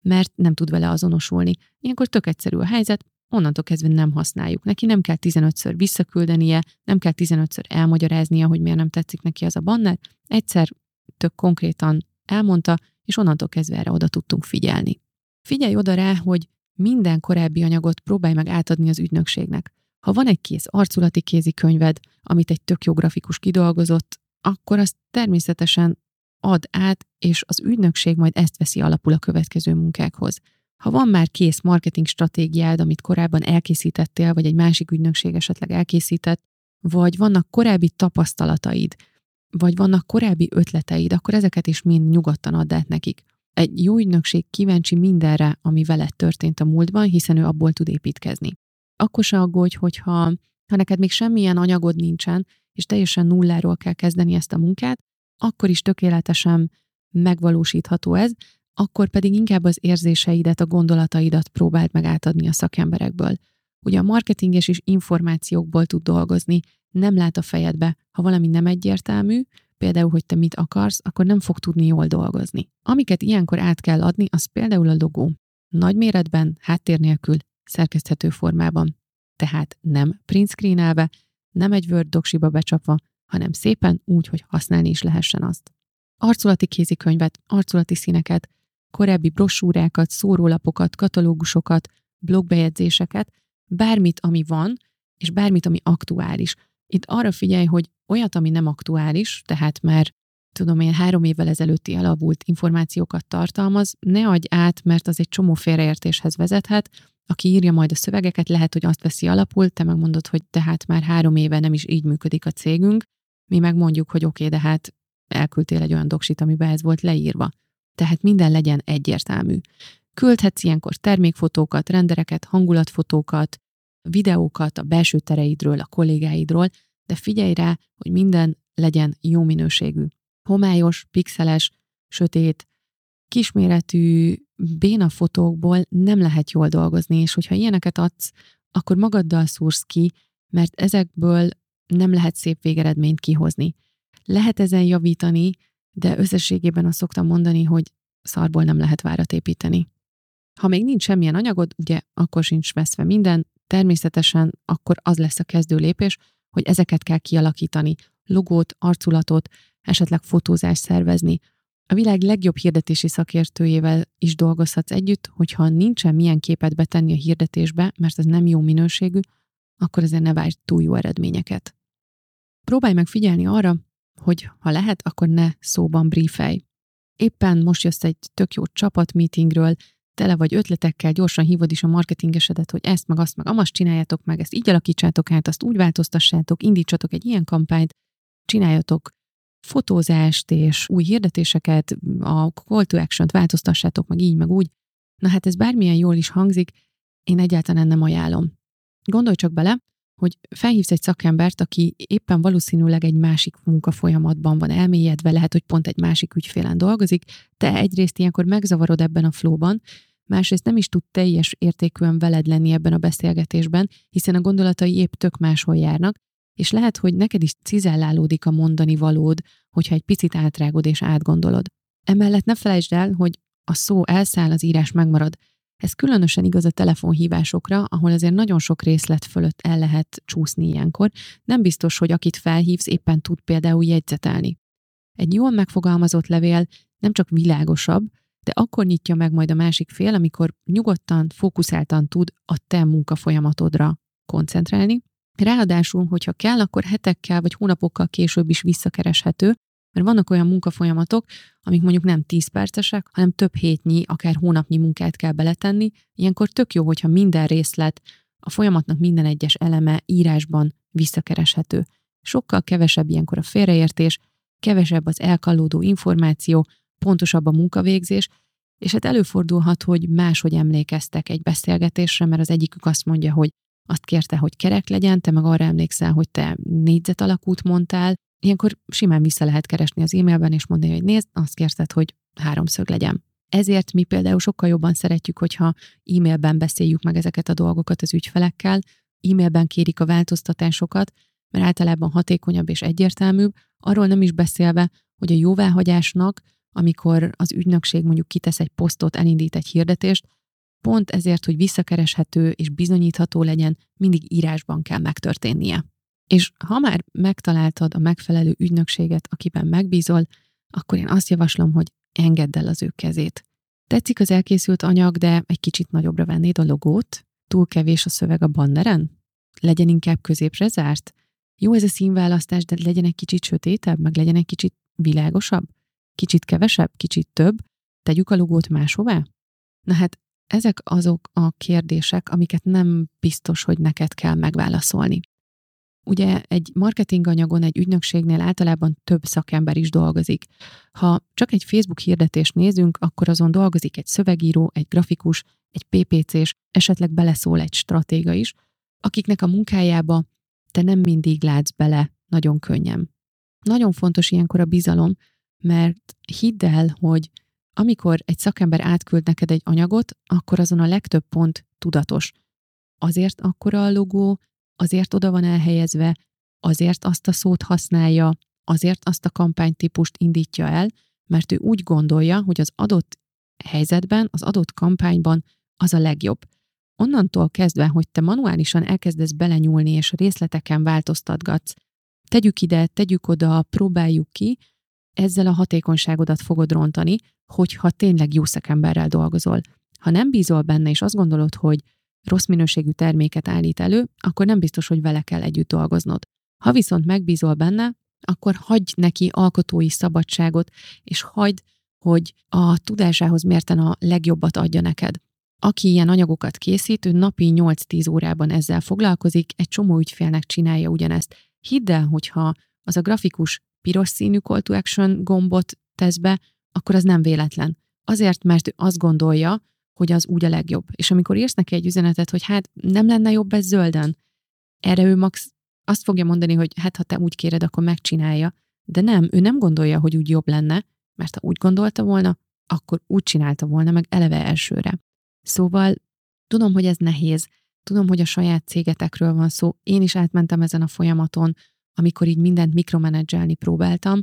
mert nem tud vele azonosulni. Ilyenkor tök egyszerű a helyzet, onnantól kezdve nem használjuk. Neki nem kell 15-ször visszaküldenie, nem kell 15-ször elmagyaráznia, hogy miért nem tetszik neki az a banner. Egyszer tök konkrétan elmondta, és onnantól kezdve erre oda tudtunk figyelni. Figyelj oda rá, hogy minden korábbi anyagot próbálj meg átadni az ügynökségnek. Ha van egy kész arculati kézikönyved, amit egy tök jó grafikus kidolgozott, akkor azt természetesen add át, és az ügynökség majd ezt veszi alapul a következő munkákhoz. Ha van már kész marketing stratégiád, amit korábban elkészítettél, vagy egy másik ügynökség esetleg elkészített, vagy vannak korábbi tapasztalataid, vagy vannak korábbi ötleteid, akkor ezeket is mind nyugodtan add át nekik. Egy jó ügynökség kíváncsi mindenre, ami veled történt a múltban, hiszen ő abból tud építkezni. Akkor se aggódj, hogyha neked még semmilyen anyagod nincsen, és teljesen nulláról kell kezdeni ezt a munkát, akkor is tökéletesen megvalósítható ez, akkor pedig inkább az érzéseidet, a gondolataidat próbáld meg átadni a szakemberekből. Ugye a marketinges is információkból tud dolgozni, nem lát a fejedbe, ha valami nem egyértelmű, például, hogy te mit akarsz, akkor nem fog tudni jól dolgozni. Amiket ilyenkor át kell adni, az például a logó. Nagy méretben, háttér nélkül, szerkeszthető formában. Tehát nem print screenelve, nem egy Word doksiba becsapva, hanem szépen úgy, hogy használni is lehessen azt. Arculati kézikönyvet, arculati színeket, korábbi brosúrákat, szórólapokat, katalógusokat, blogbejegyzéseket, bármit, ami van, és bármit, ami aktuális. Itt arra figyelj, hogy olyat, ami nem aktuális, tehát már 3 évvel ezelőtti elavult információkat tartalmaz, ne adj át, mert az egy csomó félreértéshez vezethet. Aki írja majd a szövegeket, lehet, hogy azt veszi alapul, te megmondod, hogy tehát már 3 éve nem is így működik a cégünk, mi megmondjuk, hogy oké, de hát elküldtél egy olyan doksit, amiben ez volt leírva. Tehát minden legyen egyértelmű. Küldhetsz ilyenkor termékfotókat, rendereket, hangulatfotókat, videókat a belső tereidről, a kollégáidról, de figyelj rá, hogy minden legyen jó minőségű. Homályos, pixeles, sötét, kisméretű, béna fotókból nem lehet jól dolgozni, és hogyha ilyeneket adsz, akkor magaddal szúrsz ki, mert ezekből nem lehet szép végeredményt kihozni. Lehet ezen javítani, de összességében azt szoktam mondani, hogy szarból nem lehet várat építeni. Ha még nincs semmilyen anyagod, ugye akkor sincs veszve minden, természetesen akkor az lesz a kezdő lépés, hogy ezeket kell kialakítani, logót, arculatot, esetleg fotózást szervezni. A világ legjobb hirdetési szakértőjével is dolgozhatsz együtt, hogyha nincsen milyen képet betenni a hirdetésbe, mert ez nem jó minőségű, akkor ezért ne várj túl jó eredményeket. Próbálj meg figyelni arra, hogy ha lehet, akkor ne szóban briefelj. Éppen most jössz egy tök jó csapatmeetingről, tele vagy ötletekkel, gyorsan hívod is a marketingesedet, hogy ezt meg azt meg amast csináljátok meg, ezt így alakítsátok át, azt úgy változtassátok, indítsatok egy ilyen kampányt, csináljatok fotózást és új hirdetéseket, a call to action-t változtassátok meg így, meg úgy. Na hát ez bármilyen jól is hangzik, én egyáltalán nem ajánlom. Gondolj csak bele, hogy felhívsz egy szakembert, aki éppen valószínűleg egy másik munkafolyamatban van elmélyedve, lehet, hogy pont egy másik ügyfélen dolgozik, te egyrészt ilyenkor megzavarod ebben a flowban, másrészt nem is tud teljes értékűen veled lenni ebben a beszélgetésben, hiszen a gondolatai épp tök máshol járnak, és lehet, hogy neked is cizellálódik a mondani valód, hogyha egy picit átrágod és átgondolod. Emellett ne felejtsd el, hogy a szó elszáll, az írás megmarad. Ez különösen igaz a telefonhívásokra, ahol azért nagyon sok részlet fölött el lehet csúszni ilyenkor. Nem biztos, hogy akit felhívsz, éppen tud például jegyzetelni. Egy jól megfogalmazott levél nem csak világosabb, de akkor nyitja meg majd a másik fél, amikor nyugodtan, fókuszáltan tud a te munkafolyamatodra koncentrálni. Ráadásul, hogyha kell, akkor hetekkel vagy hónapokkal később is visszakereshető, mert vannak olyan munkafolyamatok, amik mondjuk nem 10 percesek, hanem több hétnyi, akár hónapnyi munkát kell beletenni. Ilyenkor tök jó, hogyha minden részlet, a folyamatnak minden egyes eleme írásban visszakereshető. Sokkal kevesebb ilyenkor a félreértés, kevesebb az elkallódó információ, pontosabb a munkavégzés, és hát előfordulhat, hogy máshogy emlékeztek egy beszélgetésre, mert az egyikük azt mondja, hogy azt kérte, hogy kerek legyen, te meg arra emlékszel, hogy te négyzet alakút mondtál. Ilyenkor simán vissza lehet keresni az e-mailben, és mondani, hogy nézd, azt kérted, hogy háromszög legyen. Ezért mi például sokkal jobban szeretjük, hogyha e-mailben beszéljük meg ezeket a dolgokat az ügyfelekkel, e-mailben kérik a változtatásokat, mert általában hatékonyabb és egyértelműbb, arról nem is beszélve, hogy a jóváhagyásnak, amikor az ügynökség mondjuk kitesz egy posztot, elindít egy hirdetést, pont ezért, hogy visszakereshető és bizonyítható legyen, mindig írásban kell megtörténnie. És ha már megtaláltad a megfelelő ügynökséget, akiben megbízol, akkor én azt javaslom, hogy engedd el az ő kezét. Tetszik az elkészült anyag, de egy kicsit nagyobbra vennéd a logót? Túl kevés a szöveg a banneren? Legyen inkább középre zárt? Jó ez a színválasztás, de legyen egy kicsit sötétebb, meg legyen egy kicsit világosabb? Kicsit kevesebb, kicsit több? Tegyük a logót máshová? Na hát, ezek azok a kérdések, amiket nem biztos, hogy neked kell megválaszolni. Ugye egy marketinganyagon egy ügynökségnél általában több szakember is dolgozik. Ha csak egy Facebook hirdetést nézünk, akkor azon dolgozik egy szövegíró, egy grafikus, egy PPC-s, esetleg beleszól egy stratéga is, akiknek a munkájába te nem mindig látsz bele nagyon könnyen. Nagyon fontos ilyenkor a bizalom, mert hidd el, hogy amikor egy szakember átküld neked egy anyagot, akkor azon a legtöbb pont tudatos. Azért akkora a logó, azért oda van elhelyezve, azért azt a szót használja, azért azt a kampánytípust indítja el, mert ő úgy gondolja, hogy az adott helyzetben, az adott kampányban az a legjobb. Onnantól kezdve, hogy te manuálisan elkezdesz belenyúlni és részleteken változtatgatsz, tegyük ide, tegyük oda, próbáljuk ki, ezzel a hatékonyságodat fogod rontani, hogyha tényleg jó szakemberrel dolgozol. Ha nem bízol benne, és azt gondolod, hogy rossz minőségű terméket állít elő, akkor nem biztos, hogy vele kell együtt dolgoznod. Ha viszont megbízol benne, akkor hagyd neki alkotói szabadságot, és hagyd, hogy a tudásához mérten a legjobbat adja neked. Aki ilyen anyagokat készít, ő napi 8-10 órában ezzel foglalkozik, egy csomó ügyfélnek csinálja ugyanezt. Hidd el, hogyha az a grafikus piros színű call to action gombot tesz be, akkor az nem véletlen. Azért, mert ő azt gondolja, hogy az úgy a legjobb. És amikor írsz neki egy üzenetet, hogy hát nem lenne jobb ez zölden, erre ő max azt fogja mondani, hogy hát ha te úgy kéred, akkor megcsinálja. De nem, ő nem gondolja, hogy úgy jobb lenne, mert ha úgy gondolta volna, akkor úgy csinálta volna meg eleve elsőre. Szóval tudom, hogy ez nehéz. Tudom, hogy a saját cégetekről van szó. Én is átmentem ezen a folyamaton, amikor így mindent mikromenedzselni próbáltam,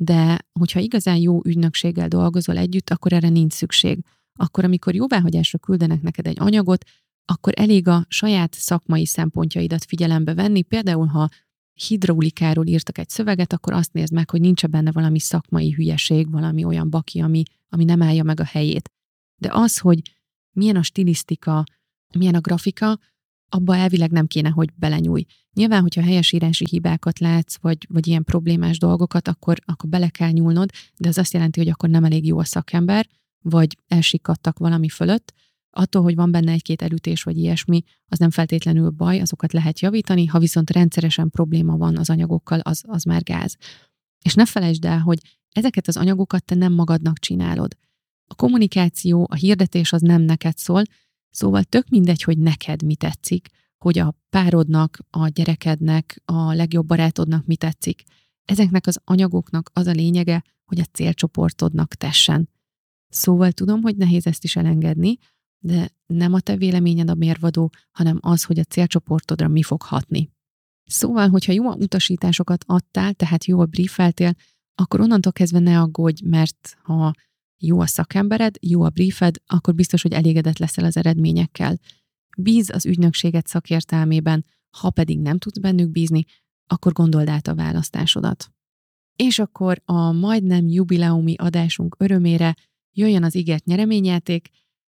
de hogyha igazán jó ügynökséggel dolgozol együtt, akkor erre nincs szükség. Akkor, amikor jóváhagyásra küldenek neked egy anyagot, akkor elég a saját szakmai szempontjaidat figyelembe venni. Például, ha hidraulikáról írtak egy szöveget, akkor azt nézd meg, hogy nincs benne valami szakmai hülyeség, valami olyan baki, ami nem állja meg a helyét. De az, hogy milyen a stilisztika, milyen a grafika, abba elvileg nem kéne, hogy belenyúj. Nyilván, hogyha helyesírási hibákat látsz, vagy ilyen problémás dolgokat, akkor bele kell nyúlnod, de ez azt jelenti, hogy akkor nem elég jó a szakember, vagy elsikadtak valami fölött. Attól, hogy van benne egy-két elütés, vagy ilyesmi, az nem feltétlenül baj, azokat lehet javítani, ha viszont rendszeresen probléma van az anyagokkal, az már gáz. És ne felejtsd el, hogy ezeket az anyagokat te nem magadnak csinálod. A kommunikáció, a hirdetés az nem neked szól, szóval tök mindegy, hogy neked mi tetszik, hogy a párodnak, a gyerekednek, a legjobb barátodnak mi tetszik. Ezeknek az anyagoknak az a lényege, hogy a célcsoportodnak tessen. Szóval tudom, hogy nehéz ezt is elengedni, de nem a te véleményed a mérvadó, hanem az, hogy a célcsoportodra mi fog hatni. Szóval, hogyha jó utasításokat adtál, tehát jól briefeltél, akkor onnantól kezdve ne aggódj, mert ha jó a szakembered, jó a briefed, akkor biztos, hogy elégedett leszel az eredményekkel. Bízz az ügynökséget szakértelmében, ha pedig nem tudsz bennük bízni, akkor gondold át a választásodat. És akkor a majdnem jubileumi adásunk örömére jöjjön az ígért nyereményjáték,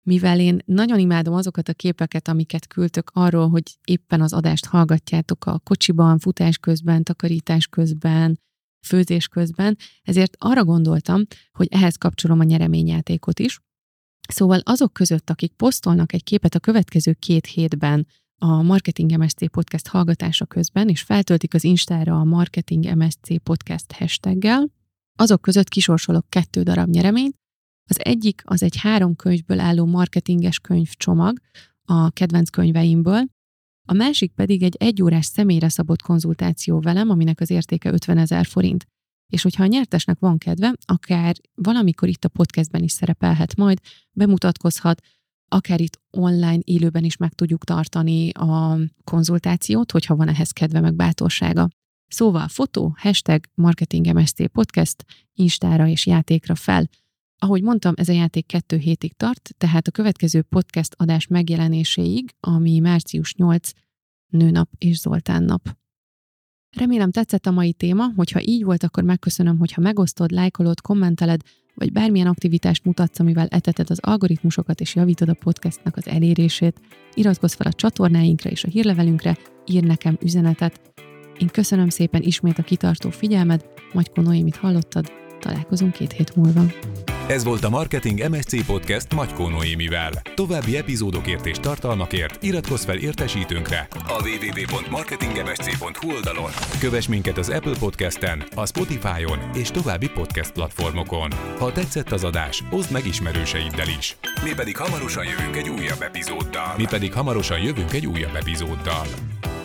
mivel én nagyon imádom azokat a képeket, amiket küldtök arról, hogy éppen az adást hallgatjátok a kocsiban, futás közben, takarítás közben, főzés közben, ezért arra gondoltam, hogy ehhez kapcsolom a nyereményjátékot is. Szóval azok között, akik posztolnak egy képet a következő 2 hétben a Marketing MSC Podcast hallgatása közben, és feltöltik az Instára a Marketing MSC Podcast hashtaggel, azok között kisorsolok 2 darab nyereményt. Az egyik az egy 3 könyvből álló marketinges könyvcsomag a kedvenc könyveimből, a másik pedig egy 1 órás személyre szabott konzultáció velem, aminek az értéke 50 000 forint. És hogyha a nyertesnek van kedve, akár valamikor itt a podcastben is szerepelhet majd, bemutatkozhat, akár itt online élőben is meg tudjuk tartani a konzultációt, hogyha van ehhez kedve meg bátorsága. Szóval fotó, hashtag Marketing MSC Podcast, Instára és játékra fel. Ahogy mondtam, ez a játék 2 hétig tart, tehát a következő podcast adás megjelenéséig, ami március 8, Nőnap és Zoltán nap. Remélem tetszett a mai téma, hogyha így volt, akkor megköszönöm, hogyha megosztod, lájkolod, kommenteled, vagy bármilyen aktivitást mutatsz, amivel eteted az algoritmusokat és javítod a podcastnak az elérését. Iratkozz fel a csatornáinkra és a hírlevelünkre, írj nekem üzenetet. Én köszönöm szépen ismét a kitartó figyelmed, Magyar Noémit hallottad, találkozunk 2 hét múlva. Ez volt a Marketing MSC Podcast Magyar Noémivel. További epizódokért és tartalmakért iratkozz fel értesítőnkre a www.marketingmsc.hu oldalon. Kövess minket az Apple Podcasten, a Spotify-on és további podcast platformokon. Ha tetszett az adás, oszd meg ismerőseiddel is. Mi pedig hamarosan jövünk egy újabb epizóddal.